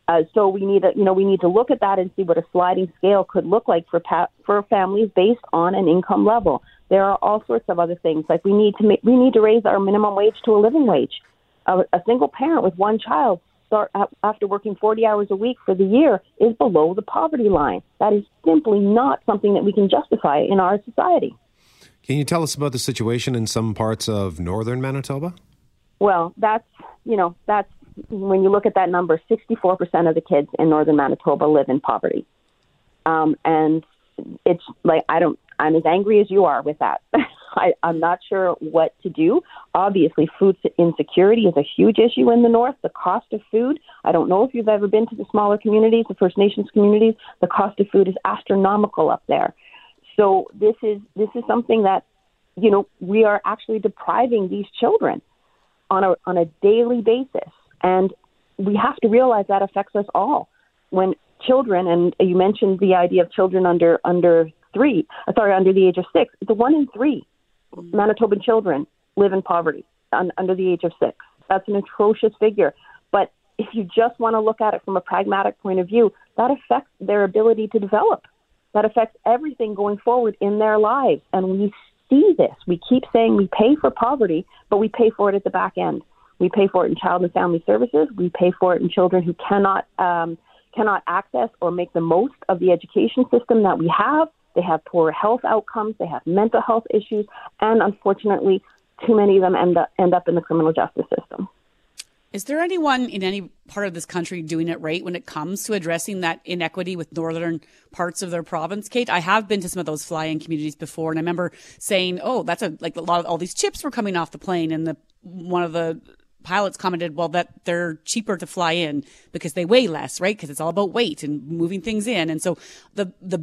Uh, so we need, a, you know, we need to look at that and see what a sliding scale could look like for pa- for families based on an income level. There are all sorts of other things, like we need to make, we need to raise our minimum wage to a living wage. A, a single parent with one child start after working forty hours a week for the year is below the poverty line. That is simply not something that we can justify in our society. Can you tell us about the situation in some parts of northern Manitoba? Well, that's, you know, that's when you look at that number, sixty-four percent of the kids in northern Manitoba live in poverty. Um, and it's like, I don't, I'm as angry as you are with that. I, I'm not sure what to do. Obviously, food insecurity is a huge issue in the north. The cost of food, I don't know if you've ever been to the smaller communities, the First Nations communities, the cost of food is astronomical up there. So this is, this is something that, you know, we are actually depriving these children on a, on a daily basis. And we have to realize that affects us all. When children, and you mentioned the idea of children under under three, sorry, under the age of six, the one in three Manitoban children live in poverty un, under the age of six. That's an atrocious figure. But if you just want to look at it from a pragmatic point of view, that affects their ability to develop. That affects everything going forward in their lives. And we see this. We keep saying we pay for poverty, but we pay for it at the back end. We pay for it in child and family services. We pay for it in children who cannot um, cannot access or make the most of the education system that we have. They have poor health outcomes. They have mental health issues. And unfortunately, too many of them end up, end up in the criminal justice system. Is there anyone in any part of this country doing it right when it comes to addressing that inequity with northern parts of their province, Kate? I have been to some of those fly-in communities before, and I remember saying, oh, that's a, like a lot of all these chips were coming off the plane. And the one of the pilots commented, well, that they're cheaper to fly in because they weigh less, right? Because it's all about weight and moving things in. And so the, the,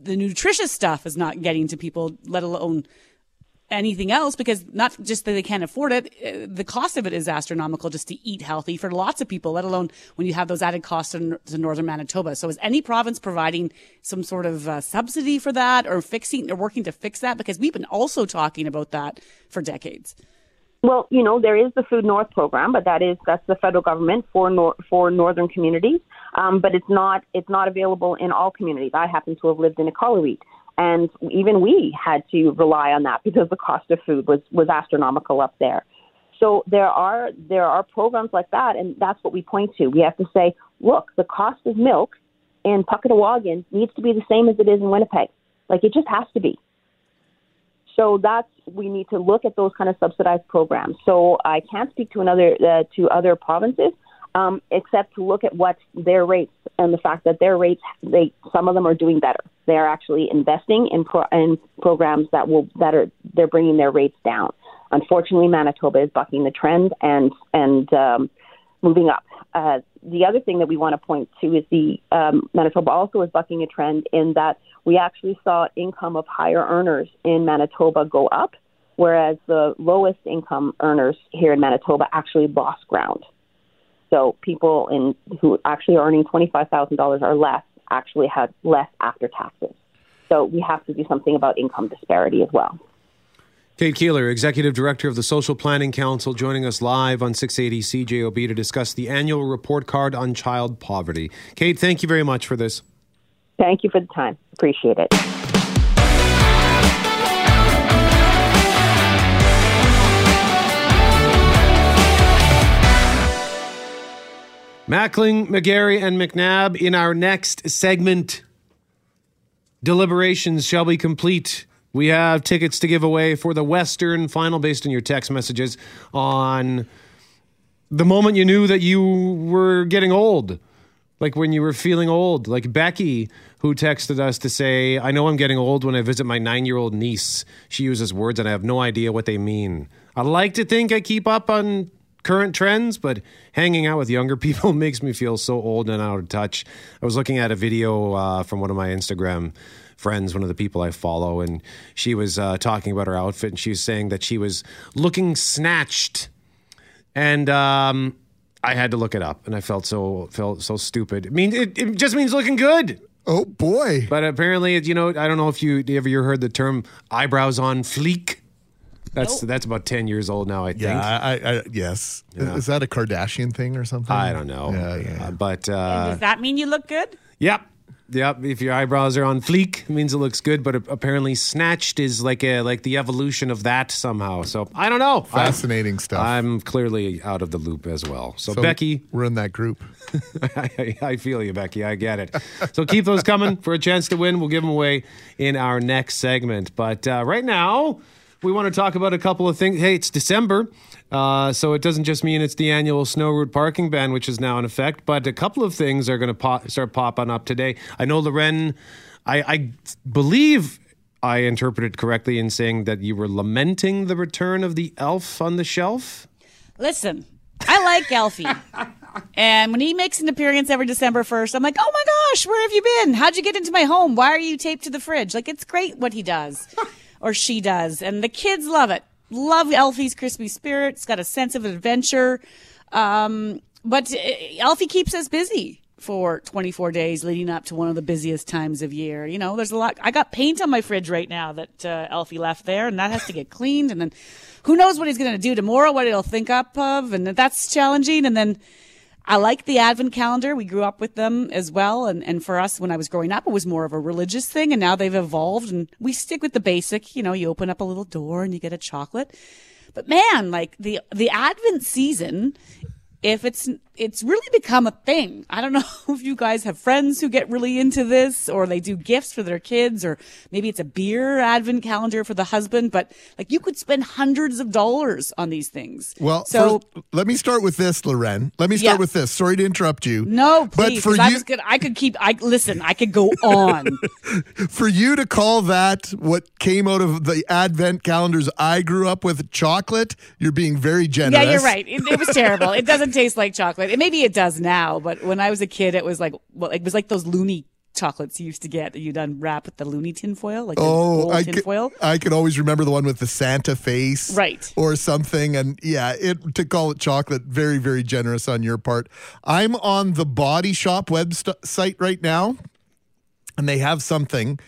the nutritious stuff is not getting to people, let alone anything else, because not just that they can't afford it, the cost of it is astronomical just to eat healthy for lots of people, let alone when you have those added costs to, to northern Manitoba. So is any province providing some sort of uh, subsidy for that, or fixing or working to fix that? Because we've been also talking about that for decades. Well, you know, there is the Food North program, but that is that's the federal government for nor- for northern communities. Um, but it's not it's not available in all communities. I happen to have lived in Iqaluit, and even we had to rely on that because the cost of food was, was astronomical up there. So there are there are programs like that, and that's what we point to. We have to say, look, the cost of milk in Puckettawagan needs to be the same as it is in Winnipeg. Like, it just has to be. So that's, we need to look at those kind of subsidized programs. So I can't speak to another uh, to other provinces, um, except to look at what their rates and the fact that their rates, they some of them are doing better. They are actually investing in pro, in programs that will that are they're bringing their rates down. Unfortunately, Manitoba is bucking the trend and and um, moving up. Uh, the other thing that we want to point to is the um, Manitoba also is bucking a trend in that we actually saw income of higher earners in Manitoba go up, whereas the lowest income earners here in Manitoba actually lost ground. So people in who actually are earning twenty-five thousand dollars or less actually had less after taxes. So we have to do something about income disparity as well. Kate Kehler, Executive Director of the Social Planning Council, joining us live on six eighty C J O B to discuss the annual report card on child poverty. Kate, thank you very much for this. Thank you for the time. Appreciate it. Mackling, McGarry, and McNabb in our next segment. Deliberations shall be complete. We have tickets to give away for the Western Final based on your text messages on the moment you knew that you were getting old. Like when you were feeling old, like Becky, who texted us to say, I know I'm getting old when I visit my nine-year-old niece. She uses words and I have no idea what they mean. I like to think I keep up on current trends, but hanging out with younger people makes me feel so old and out of touch. I was looking at a video uh, from one of my Instagram friends, one of the people I follow, and she was uh, talking about her outfit, and she was saying that she was looking snatched. And um I had to look it up, and I felt so felt so stupid. I mean, it, it just means looking good. Oh, boy. But apparently, you know, I don't know if you ever you heard the term eyebrows on fleek. That's oh. that's about ten years old now, I think. Yeah, I, I, yes. Yeah. Is that a Kardashian thing or something? I don't know. Yeah, yeah. Uh, but uh, and does that mean you look good? Yep. Yep. If your eyebrows are on fleek, it means it looks good. But apparently snatched is like a like the evolution of that somehow. So I don't know. Fascinating I'm, stuff. I'm clearly out of the loop as well. So, so Becky. We're in that group. I, I feel you, Becky. I get it. So keep those coming for a chance to win. We'll give them away in our next segment. But uh, right now, we want to talk about a couple of things. Hey, it's December. Uh, so it doesn't just mean it's the annual snow route parking ban, which is now in effect, but a couple of things are going to pop, start popping up today. I know, Loren, I, I believe I interpreted correctly in saying that you were lamenting the return of the elf on the shelf. Listen, I like Elfie. And when he makes an appearance every December first, I'm like, oh my gosh, where have you been? How'd you get into my home? Why are you taped to the fridge? Like, it's great what he does or she does. And the kids love it. Love Elfie's crispy spirit. It's got a sense of adventure. Um, but Elfie keeps us busy for twenty-four days leading up to one of the busiest times of year. You know, there's a lot. I got paint on my fridge right now that uh, Elfie left there, and that has to get cleaned. And then who knows what he's going to do tomorrow, what he'll think up of. And that's challenging. And then I like the Advent calendar. We grew up with them as well. And, and for us, when I was growing up, it was more of a religious thing. And now they've evolved and we stick with the basic. You know, you open up a little door and you get a chocolate. But man, like the, the Advent season, if it's it's really become a thing. I don't know if you guys have friends who get really into this, or they do gifts for their kids, or maybe it's a beer advent calendar for the husband, but like you could spend hundreds of dollars on these things. Well, so first, let me start with this, Loren. Let me start yeah. with this. Sorry to interrupt you. No, please. But for you, good, I could keep, I listen, I could go on. For you to call that what came out of the advent calendars I grew up with, chocolate, you're being very generous. Yeah, you're right. It, it was terrible. It doesn't taste like chocolate. And maybe it does now, but when I was a kid, it was like, well, it was like those loony chocolates you used to get that you'd unwrap with the loony tinfoil, like oh, the tin foil. I could always remember the one with the Santa face, right, or something. And yeah, it to call it chocolate, very, very generous on your part. I'm on the Body Shop website right now, and they have something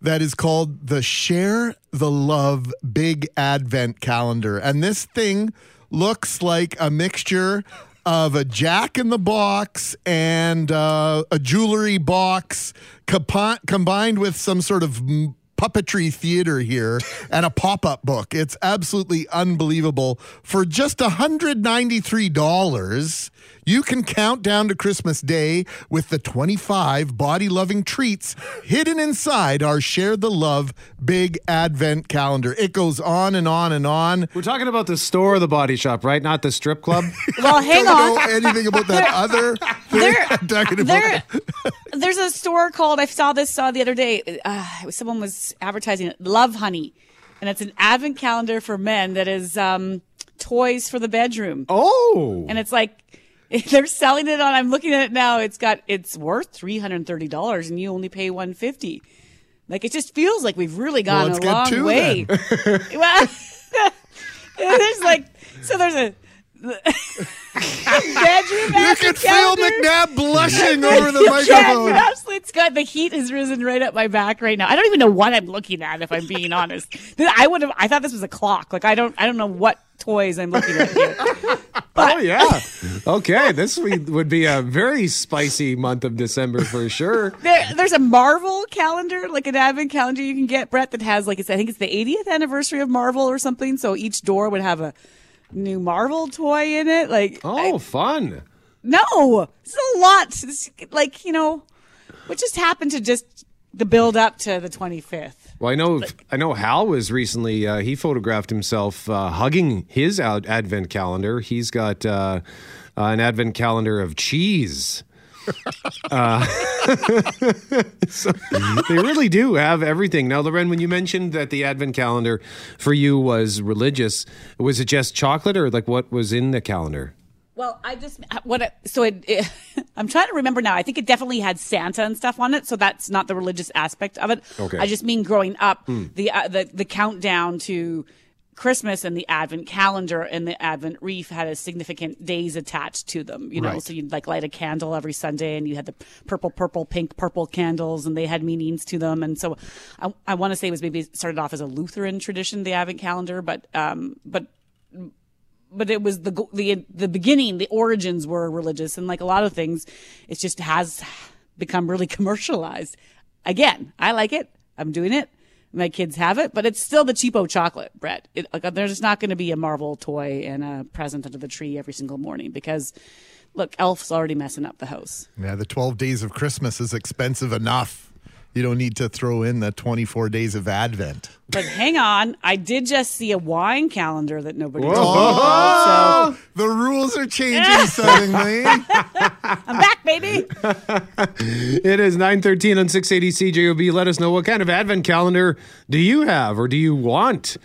that is called the Share the Love Big Advent Calendar, and this thing looks like a mixture of a jack-in-the-box and uh, a jewelry box compo- combined with some sort of m- puppetry theater here and a pop-up book. It's absolutely unbelievable. For just one hundred ninety-three dollars, you can count down to Christmas Day with the twenty-five body-loving treats hidden inside our Share the Love Big Advent Calendar. It goes on and on and on. We're talking about the store or the Body Shop, right? Not the strip club? Well, hang on. I don't know anything about that other thing. There, I'm talking about there, there's a store called, I saw this saw the other day, uh, it was, someone was advertising it, Love Honey. And it's an advent calendar for men that is um, toys for the bedroom. Oh. And it's like, they're selling it on, I'm looking at it now, it's got, it's worth three hundred thirty dollars and you only pay one hundred fifty dollars. Like, it just feels like we've really gone well, a long two, way. Well, there's like, so there's a bedroom you can feel McNabb blushing over the microphone. Yeah, it's good. The heat has risen right up my back right now. I don't even know what I'm looking at, if I'm being honest. I would have, I thought this was a clock. Like, I don't, I don't know what toys I'm looking at here. But, oh, yeah. Okay. This would be a very spicy month of December for sure. There, there's a Marvel calendar, like an advent calendar you can get, Brett, that has like, it's, I think it's the eightieth anniversary of Marvel or something. So each door would have a new Marvel toy in it. Like, oh, I, fun. No, it's a lot. It's like, you know, what just happened to just the build up to the twenty-fifth? Well, I know I know Hal was recently, uh, he photographed himself uh, hugging his ad- advent calendar. He's got uh, uh, an advent calendar of cheese. Uh, so they really do have everything. Now, Loren, when you mentioned that the advent calendar for you was religious, was it just chocolate or like what was in the calendar? Well, I just, what, I, so it, it, I'm trying to remember now. I think it definitely had Santa and stuff on it. So that's not the religious aspect of it. Okay. I just mean growing up, mm. the, uh, the, the countdown to Christmas and the advent calendar and the advent wreath had a significant days attached to them, you know, right. So you'd like light a candle every Sunday and you had the purple, purple, pink, purple candles and they had meanings to them. And so I, I want to say it was maybe started off as a Lutheran tradition, the advent calendar, but, um, but, But it was the the the beginning, the origins were religious. And like a lot of things, it just has become really commercialized. Again, I like it. I'm doing it. My kids have it. But it's still the cheapo chocolate, Brett. It, like, there's not going to be a Marvel toy and a present under the tree every single morning because, look, Elf's already messing up the house. Yeah, the twelve days of Christmas is expensive enough. You don't need to throw in the twenty-four days of Advent. But hang on, I did just see a wine calendar that nobody knows about. So. The rules are changing suddenly. I'm back, baby. It is nine thirteen on six eighty C J O B. Let us know, what kind of Advent calendar do you have or do you want?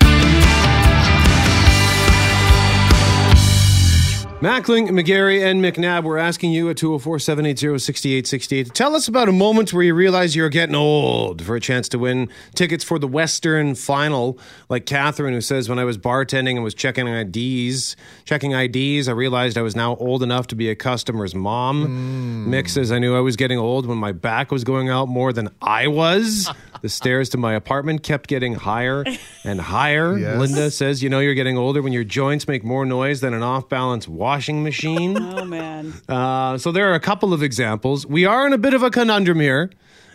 Mackling, McGarry, and McNabb, we're asking you at two oh four, seven eight zero, six eight six eight to tell us about a moment where you realize you're getting old for a chance to win tickets for the Western Final. Like Catherine, who says, when I was bartending and was checking I Ds, checking I Ds, I realized I was now old enough to be a customer's mom. Mm. Mick says, I knew I was getting old when my back was going out more than I was. The stairs to my apartment kept getting higher and higher. Yes. Linda says, you know you're getting older when your joints make more noise than an off-balance wall. Washing machine. Oh, man. Uh, so there are a couple of examples. We are in a bit of a conundrum here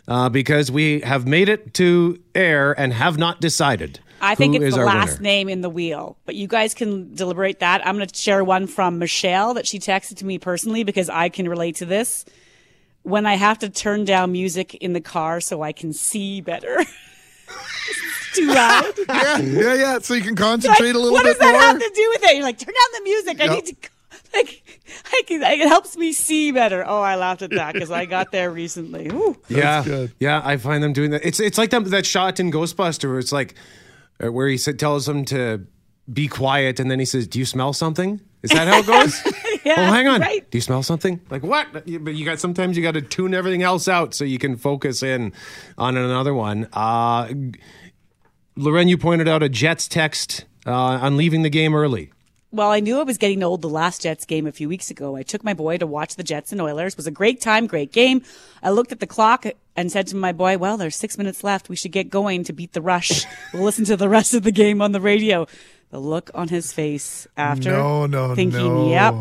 uh, because we have made it to air and have not decided. I think it's the last name in the wheel, but you guys can deliberate that. I'm going to share one from Michelle that she texted to me personally because I can relate to this. When I have to turn down music in the car so I can see better. Too loud. Yeah, yeah, yeah. So you can concentrate like, a little what bit more. What does that more? Have to do with it? You're like, turn down the music. Yep. I need to, like, I can, it helps me see better. Oh, I laughed at that because I got there recently. Ooh. Yeah, good. Yeah. I find them doing that. It's it's like that, that shot in Ghostbuster where it's like, where he said, tells them to be quiet, and then he says, "Do you smell something?" Is that how it goes? Yeah, oh, hang on. Right. Do you smell something? Like what? But you got sometimes you got to tune everything else out so you can focus in on another one. Uh, Loren, you pointed out a Jets text uh, on leaving the game early. Well, I knew I was getting old the last Jets game a few weeks ago. I took my boy to watch the Jets and Oilers. It was a great time, great game. I looked at the clock and said to my boy, well, there's six minutes left. We should get going to beat the rush. We'll listen to the rest of the game on the radio. The look on his face after no, no, thinking, no. Yep,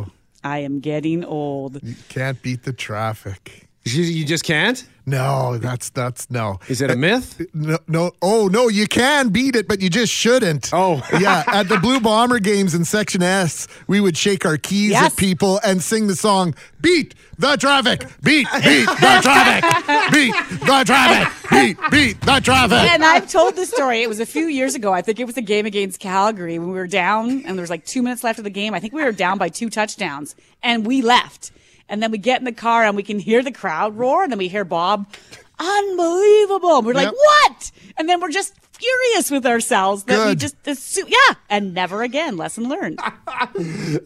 I am getting old. You can't beat the traffic. You just can't? No, that's, that's, no. Is it a myth? No, no. Oh, no, you can beat it, but you just shouldn't. Oh. Yeah, at the Blue Bomber games in Section S, we would shake our keys yes. at people and sing the song, beat the traffic, beat, beat the traffic, beat the traffic, beat, beat the traffic. And I've told this story. It was a few years ago. I think it was a game against Calgary when we were down, and there was like two minutes left of the game. I think we were down by two touchdowns, and we left. And then we get in the car and we can hear the crowd roar. And then we hear Bob, unbelievable. We're yep. like, what? And then we're just furious with ourselves that Good. we just assume, yeah. And never again. Lesson learned.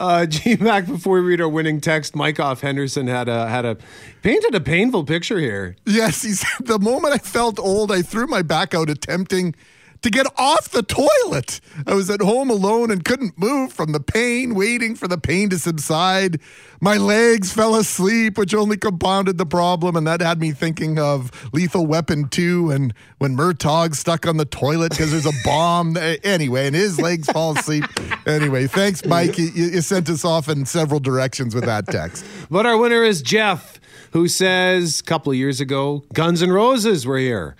uh, G-Mac, before we read our winning text, Mike Off Henderson had a, had a painted a painful picture here. Yes. He said, the moment I felt old, I threw my back out attempting to get off the toilet. I was at home alone and couldn't move from the pain, waiting for the pain to subside. My legs fell asleep, which only compounded the problem, and that had me thinking of Lethal Weapon two and when Murtagh's stuck on the toilet because there's a bomb. Anyway, and his legs fall asleep. Anyway, thanks, Mike. You, you sent us off in several directions with that text. But our winner is Jeff, who says, a couple of years ago, Guns N' Roses were here.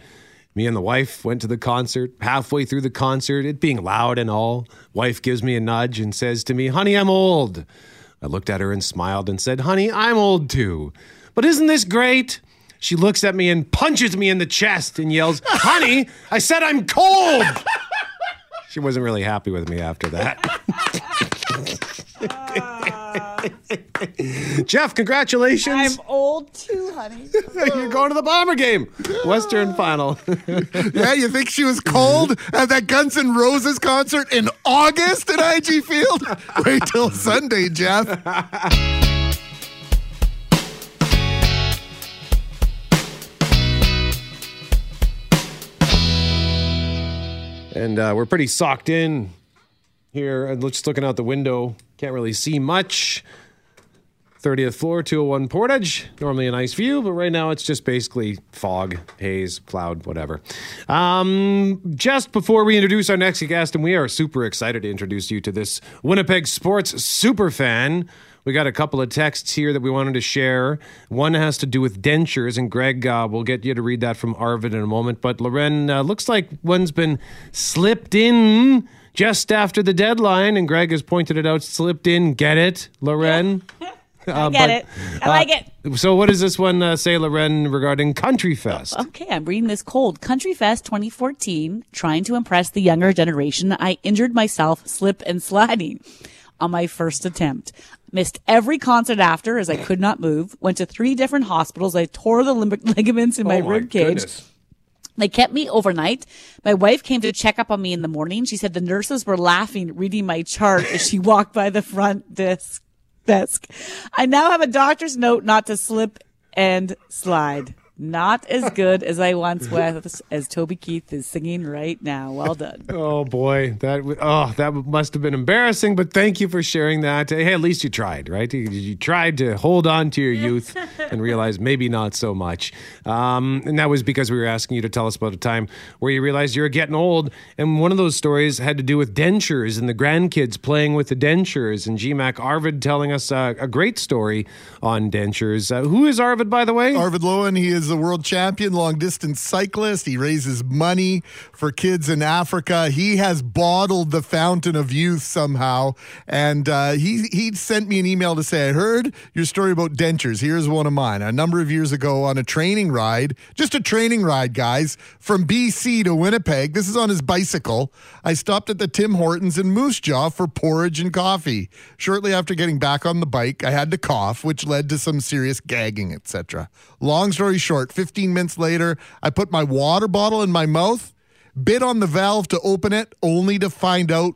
Me and the wife went to the concert. Halfway through the concert, it being loud and all, wife gives me a nudge and says to me, honey, I'm old. I looked at her and smiled and said, honey, I'm old too. But isn't this great? She looks at me and punches me in the chest and yells, honey, I said I'm cold. She wasn't really happy with me after that. uh... Jeff, congratulations. I'm old too, honey. You're going to the Bomber game. Western final. Yeah, you think she was cold at that Guns N' Roses concert in August at I G Field? Wait till Sunday, Jeff. And uh, we're pretty socked in here. I'm just looking out the window. Can't really see much. thirtieth floor, two oh one Portage. Normally a nice view, but right now it's just basically fog, haze, cloud, whatever. Um, just before we introduce our next guest, and we are super excited to introduce you to this Winnipeg sports superfan. We got a couple of texts here that we wanted to share. One has to do with dentures, and Greg, uh, we'll get you to read that from Arvid in a moment. But Loren, uh, looks like one's been slipped in just after the deadline, and Greg has pointed it out, slipped in. Get it, Loren? Yeah. Uh, I get but, it. I uh, like it. So what does this one uh, say, Loren, regarding Country Fest? Okay, I'm reading this cold. Country Fest twenty fourteen, trying to impress the younger generation, I injured myself slip and sliding on my first attempt. Missed every concert after as I could not move. Went to three different hospitals. I tore the lim- ligaments in oh my, my rib cage. Goodness. They kept me overnight. My wife came to check up on me in the morning. She said the nurses were laughing, reading my chart as she walked by the front desk. desk. I now have a doctor's note not to slip and slide. Not as good as I once was, as Toby Keith is singing right now. Well done. Oh boy, that oh that must have been embarrassing. But thank you for sharing that. Hey, at least you tried, right? You, you tried to hold on to your youth and realize maybe not so much. Um, and that was because we were asking you to tell us about a time where you realized you were getting old. And one of those stories had to do with dentures and the grandkids playing with the dentures. And G-Mac Arvid telling us uh, a great story on dentures. Uh, who is Arvid, by the way? Arvid Lowen. He is He's the world champion long-distance cyclist. He raises money for kids in Africa. He has bottled the fountain of youth somehow. And uh, he, he sent me an email to say, I heard your story about dentures. Here's one of mine. A number of years ago on a training ride, just a training ride, guys, from B C to Winnipeg. This is on his bicycle. I stopped at the Tim Hortons in Moose Jaw for porridge and coffee. Shortly after getting back on the bike, I had to cough, which led to some serious gagging, et cetera. Long story short, fifteen minutes later, I put my water bottle in my mouth, bit on the valve to open it, only to find out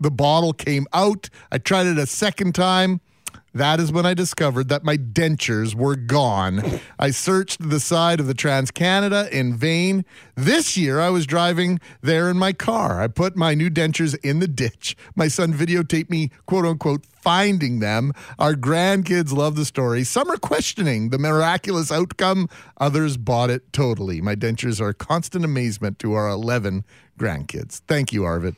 the bottle came out. I tried it a second time. That is when I discovered that my dentures were gone. I searched the side of the Trans-Canada in vain. This year, I was driving there in my car. I put my new dentures in the ditch. My son videotaped me, quote-unquote, finding them. Our grandkids love the story. Some are questioning the miraculous outcome. Others bought it totally. My dentures are a constant amazement to our eleven grandkids. Thank you, Arvid.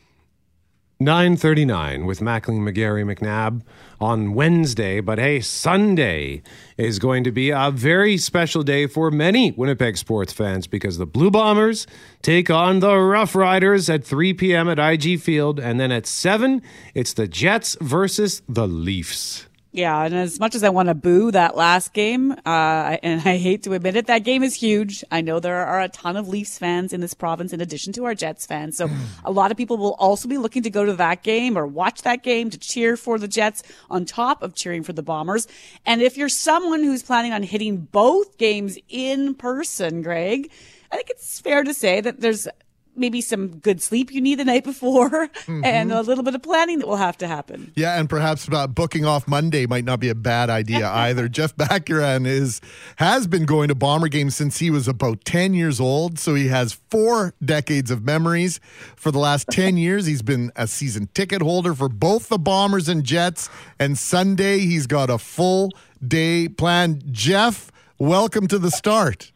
nine thirty-nine with Mackling, McGarry, McNabb on Wednesday. But hey, Sunday is going to be a very special day for many Winnipeg sports fans because the Blue Bombers take on the Rough Riders at three p.m. at I G Field. And then at seven, it's the Jets versus the Leafs. Yeah, and as much as I want to boo that last game, uh, and I hate to admit it, that game is huge. I know there are a ton of Leafs fans in this province in addition to our Jets fans. So a lot of people will also be looking to go to that game or watch that game to cheer for the Jets on top of cheering for the Bombers. And if you're someone who's planning on hitting both games in person, Greg, I think it's fair to say that there's maybe some good sleep you need the night before mm-hmm. and a little bit of planning that will have to happen. Yeah, and perhaps uh, booking off Monday might not be a bad idea either. Jeff Baccaran is has been going to Bomber games since he was about ten years old, so he has four decades of memories. For the last ten years, he's been a season ticket holder for both the Bombers and Jets, and Sunday he's got a full day planned. Jeff, welcome to the start.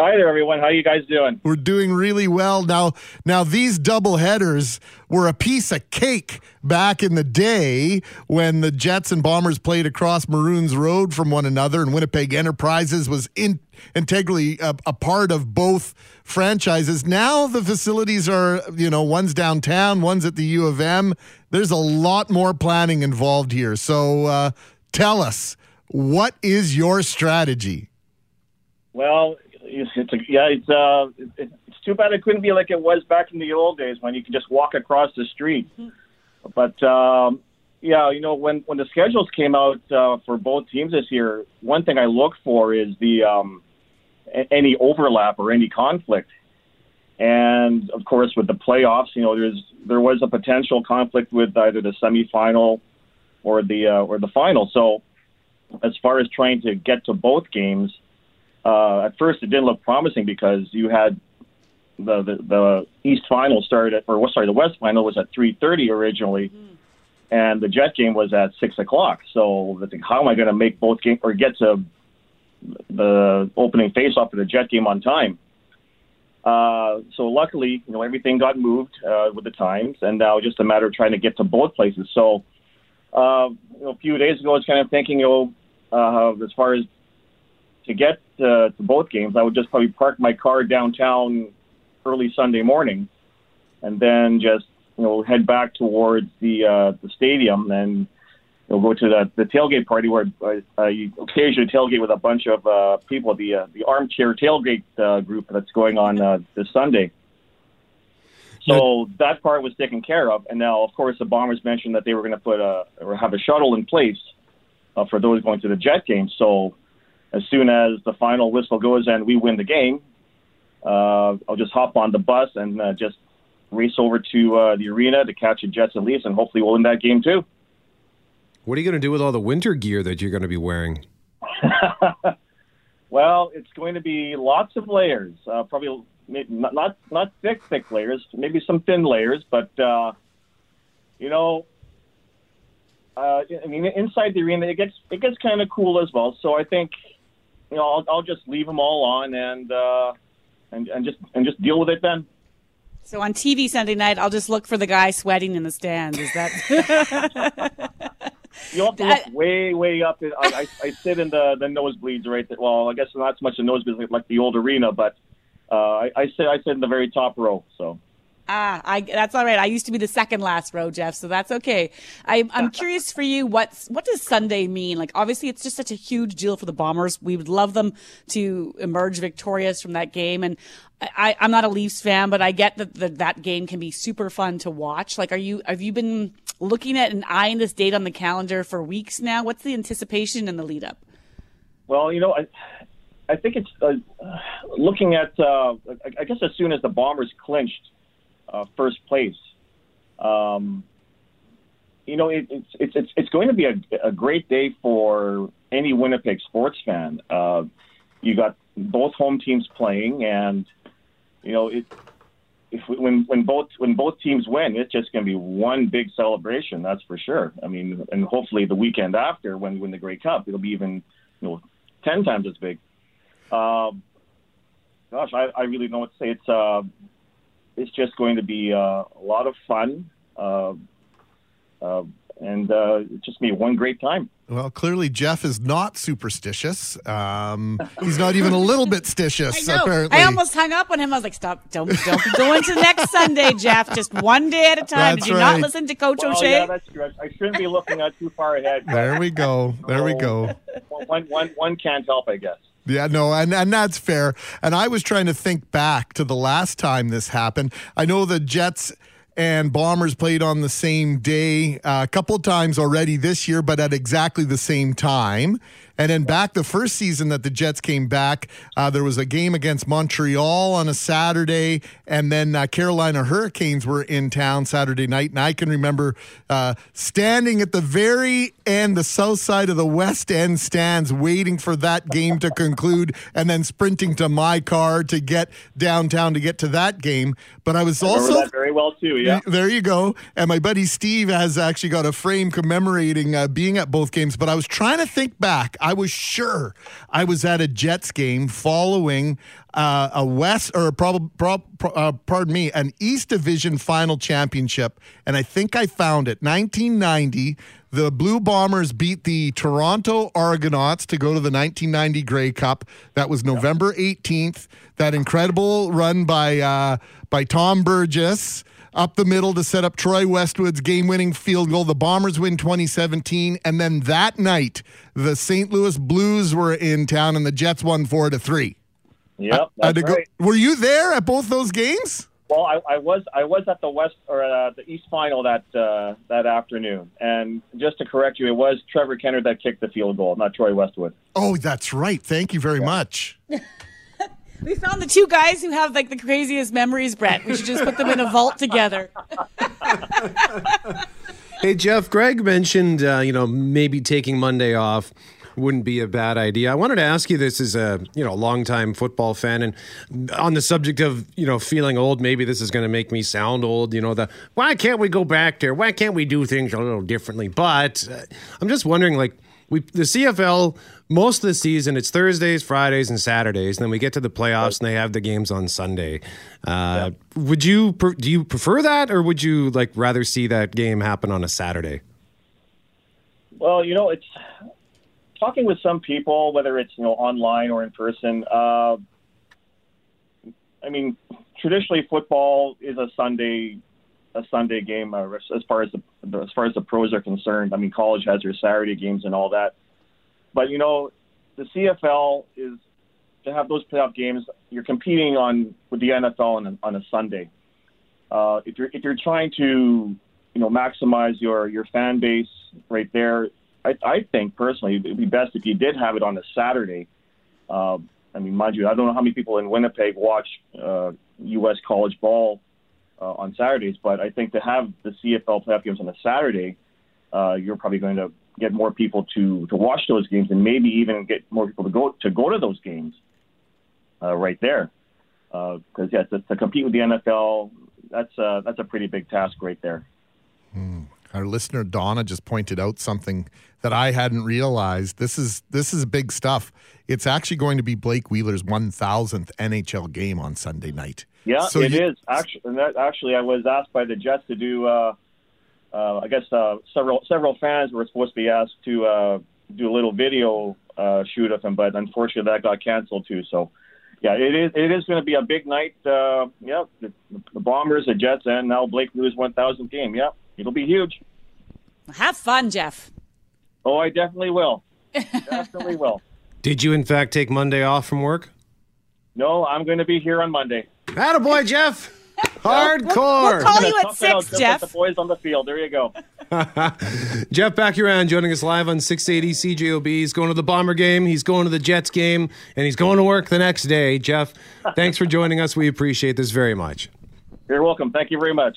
Hi there, everyone. How are you guys doing? We're doing really well. Now, now these doubleheaders were a piece of cake back in the day when the Jets and Bombers played across Maroons Road from one another, and Winnipeg Enterprises was in, integrally a, a part of both franchises. Now the facilities are, you know, one's downtown, one's at the U of M. There's a lot more planning involved here. So uh, tell us, what is your strategy? Well, It's a, yeah, it's uh, it's too bad it couldn't be like it was back in the old days when you could just walk across the street. But um, yeah, you know, when, when the schedules came out uh, for both teams this year, one thing I look for is the um, a- any overlap or any conflict. And of course, with the playoffs, you know, there's there was a potential conflict with either the semifinal or the uh, or the final. So as far as trying to get to both games. Uh, at first, it didn't look promising because you had the, the, the East final started at, or sorry, the West final was at three thirty originally, mm. and the Jet game was at six o'clock. So I think, how am I going to make both games or get to the opening faceoff for the Jet game on time? Uh, so luckily, you know, everything got moved uh, with the times, and now just a matter of trying to get to both places. So uh, you know, a few days ago, I was kind of thinking, you know, uh, as far as to get uh, to both games, I would just probably park my car downtown early Sunday morning, and then just you know head back towards the uh, the stadium, and you know, go to the, the tailgate party where uh, you occasionally tailgate with a bunch of uh, people, the uh, the armchair tailgate uh, group that's going on uh, this Sunday. So yeah. That part was taken care of, and now of course the Bombers mentioned that they were going to put a or have a shuttle in place uh, for those going to the Jet game. So as soon as the final whistle goes and we win the game, uh, I'll just hop on the bus and uh, just race over to uh, the arena to catch a Jets and Leafs, and hopefully we'll win that game too. What are you going to do with all the winter gear that you're going to be wearing? Well, it's going to be lots of layers, uh, probably not, not not thick, thick layers, maybe some thin layers, but, uh, you know, uh, I mean, inside the arena, it gets it gets kind of cool as well. So I think... You know, I'll, I'll just leave them all on and uh, and and just and just deal with it then. So on T V Sunday night, I'll just look for the guy sweating in the stands. Is that You have to look I, way, way up. I, I, I sit in the, the nosebleeds right there. Well, I guess not so much the nosebleeds like the old arena, but uh, I, I sit I sit in the very top row. So. Ah, I, that's all right. I used to be the second last row, Jeff, so that's okay. I, I'm curious for you, what's, what does Sunday mean? Like, obviously, it's just such a huge deal for the Bombers. We would love them to emerge victorious from that game. And I, I'm not a Leafs fan, but I get that the, that game can be super fun to watch. Like, are you have you been looking at and eyeing this date on the calendar for weeks now? What's the anticipation and the lead-up? Well, you know, I, I think it's uh, looking at, uh, I guess as soon as the Bombers clinched, Uh, first place. Um, you know, it, it's it's it's going to be a, a great day for any Winnipeg sports fan. Uh, you got both home teams playing, and you know, it if we, when when both when both teams win, it's just going to be one big celebration. That's for sure. I mean, and hopefully the weekend after, when we win the Grey Cup, it'll be even you know ten times as big. Uh, gosh, I, I really don't know what to say. It's uh, It's just going to be uh, a lot of fun, uh, uh, and uh, it's just going to be one great time. Well, clearly Jeff is not superstitious. Um, he's not even a little bit stitious, I know. Apparently. I almost hung up on him. I was like, stop, don't, don't go into next Sunday, Jeff. Just one day at a time. That's Did you right. not listen to Coach well, O'Shea? Yeah, that's true. I shouldn't be looking out too far ahead. There we go. There so, we go. One, one, one can't help, I guess. Yeah, no, and, and that's fair. And I was trying to think back to the last time this happened. I know the Jets and Bombers played on the same day uh, a couple times already this year, but at exactly the same time. And then back the first season that the Jets came back, uh, there was a game against Montreal on a Saturday, and then uh, Carolina Hurricanes were in town Saturday night. And I can remember uh, standing at the very end, the south side of the West End stands, waiting for that game to conclude, and then sprinting to my car to get downtown to get to that game. But I was also I remember that very well too. Yeah, there you go. And my buddy Steve has actually got a frame commemorating uh, being at both games. But I was trying to think back. I was sure I was at a Jets game following uh, a West or a prob, prob, uh, pardon me, an East Division Final Championship, and I think I found it. nineteen ninety, the Blue Bombers beat the Toronto Argonauts to go to the nineteen ninety Grey Cup. That was November eighteenth. That incredible run by uh, by Tom Burgess up the middle to set up Troy Westwood's game-winning field goal. The Bombers win twenty seventeen, and then that night, the Saint Louis Blues were in town, and the Jets won four to three. Yep, that's right. Were you there at both those games? Well, I, I was. I was at the West or uh, the East Final that uh, that afternoon, and just to correct you, it was Trevor Kennard that kicked the field goal, not Troy Westwood. Oh, that's right. Thank you very yeah. much. We found the two guys who have, like, the craziest memories, Brett. We should just put them in a vault together. Hey, Jeff, Greg mentioned, uh, you know, maybe taking Monday off wouldn't be a bad idea. I wanted to ask you this as a, you know, longtime football fan, and on the subject of, you know, feeling old, maybe this is going to make me sound old, you know, the, why can't we go back there? Why can't we do things a little differently? But uh, I'm just wondering, like, we the C F L, most of the season, it's Thursdays, Fridays, and Saturdays, and then we get to the playoffs, and they have the games on Sunday. Uh, yeah. Would you do you prefer that, or would you like rather see that game happen on a Saturday? Well, you know, it's talking with some people, whether it's you know online or in person. Uh, I mean, traditionally, football is a Sunday. A Sunday game, uh, as far as the as far as the pros are concerned. I mean, college has their Saturday games and all that, but you know, the C F L is to have those playoff games. You're competing on with the N F L on a, on a Sunday. Uh, if you're if you're trying to you know maximize your your fan base right there, I, I think personally it'd be best if you did have it on a Saturday. Uh, I mean, mind you, I don't know how many people in Winnipeg watch uh, U S college ball Uh, on Saturdays, but I think to have the C F L playoff games on a Saturday, uh, you're probably going to get more people to, to watch those games, and maybe even get more people to go to go to those games uh, right there. Because uh, yeah, to, to compete with the N F L, that's a, that's a pretty big task right there. Mm. Our listener Donna just pointed out something that I hadn't realized. This is this is big stuff. It's actually going to be Blake Wheeler's one thousandth N H L game on Sunday night. Yeah, so it you, is. Actually, actually, I was asked by the Jets to do uh, uh, I guess uh, several several fans were supposed to be asked to uh, do a little video uh, shoot of him, but unfortunately that got canceled too. So, yeah, it is it is going to be a big night. Uh, yeah, the, the Bombers, the Jets, and now Blake Blues one thousand game. Yeah, it'll be huge. Have fun, Jeff. Oh, I definitely will. Definitely will. Did you, in fact, take Monday off from work? No, I'm going to be here on Monday. Attaboy, Jeff. Hardcore. We'll, we'll call you at six, Jeff. Put the boys on the field. There you go. Jeff Braun joining us live on six eighty C J O B. He's going to the Bomber game. He's going to the Jets game. And he's going to work the next day. Jeff, thanks for joining us. We appreciate this very much. You're welcome. Thank you very much.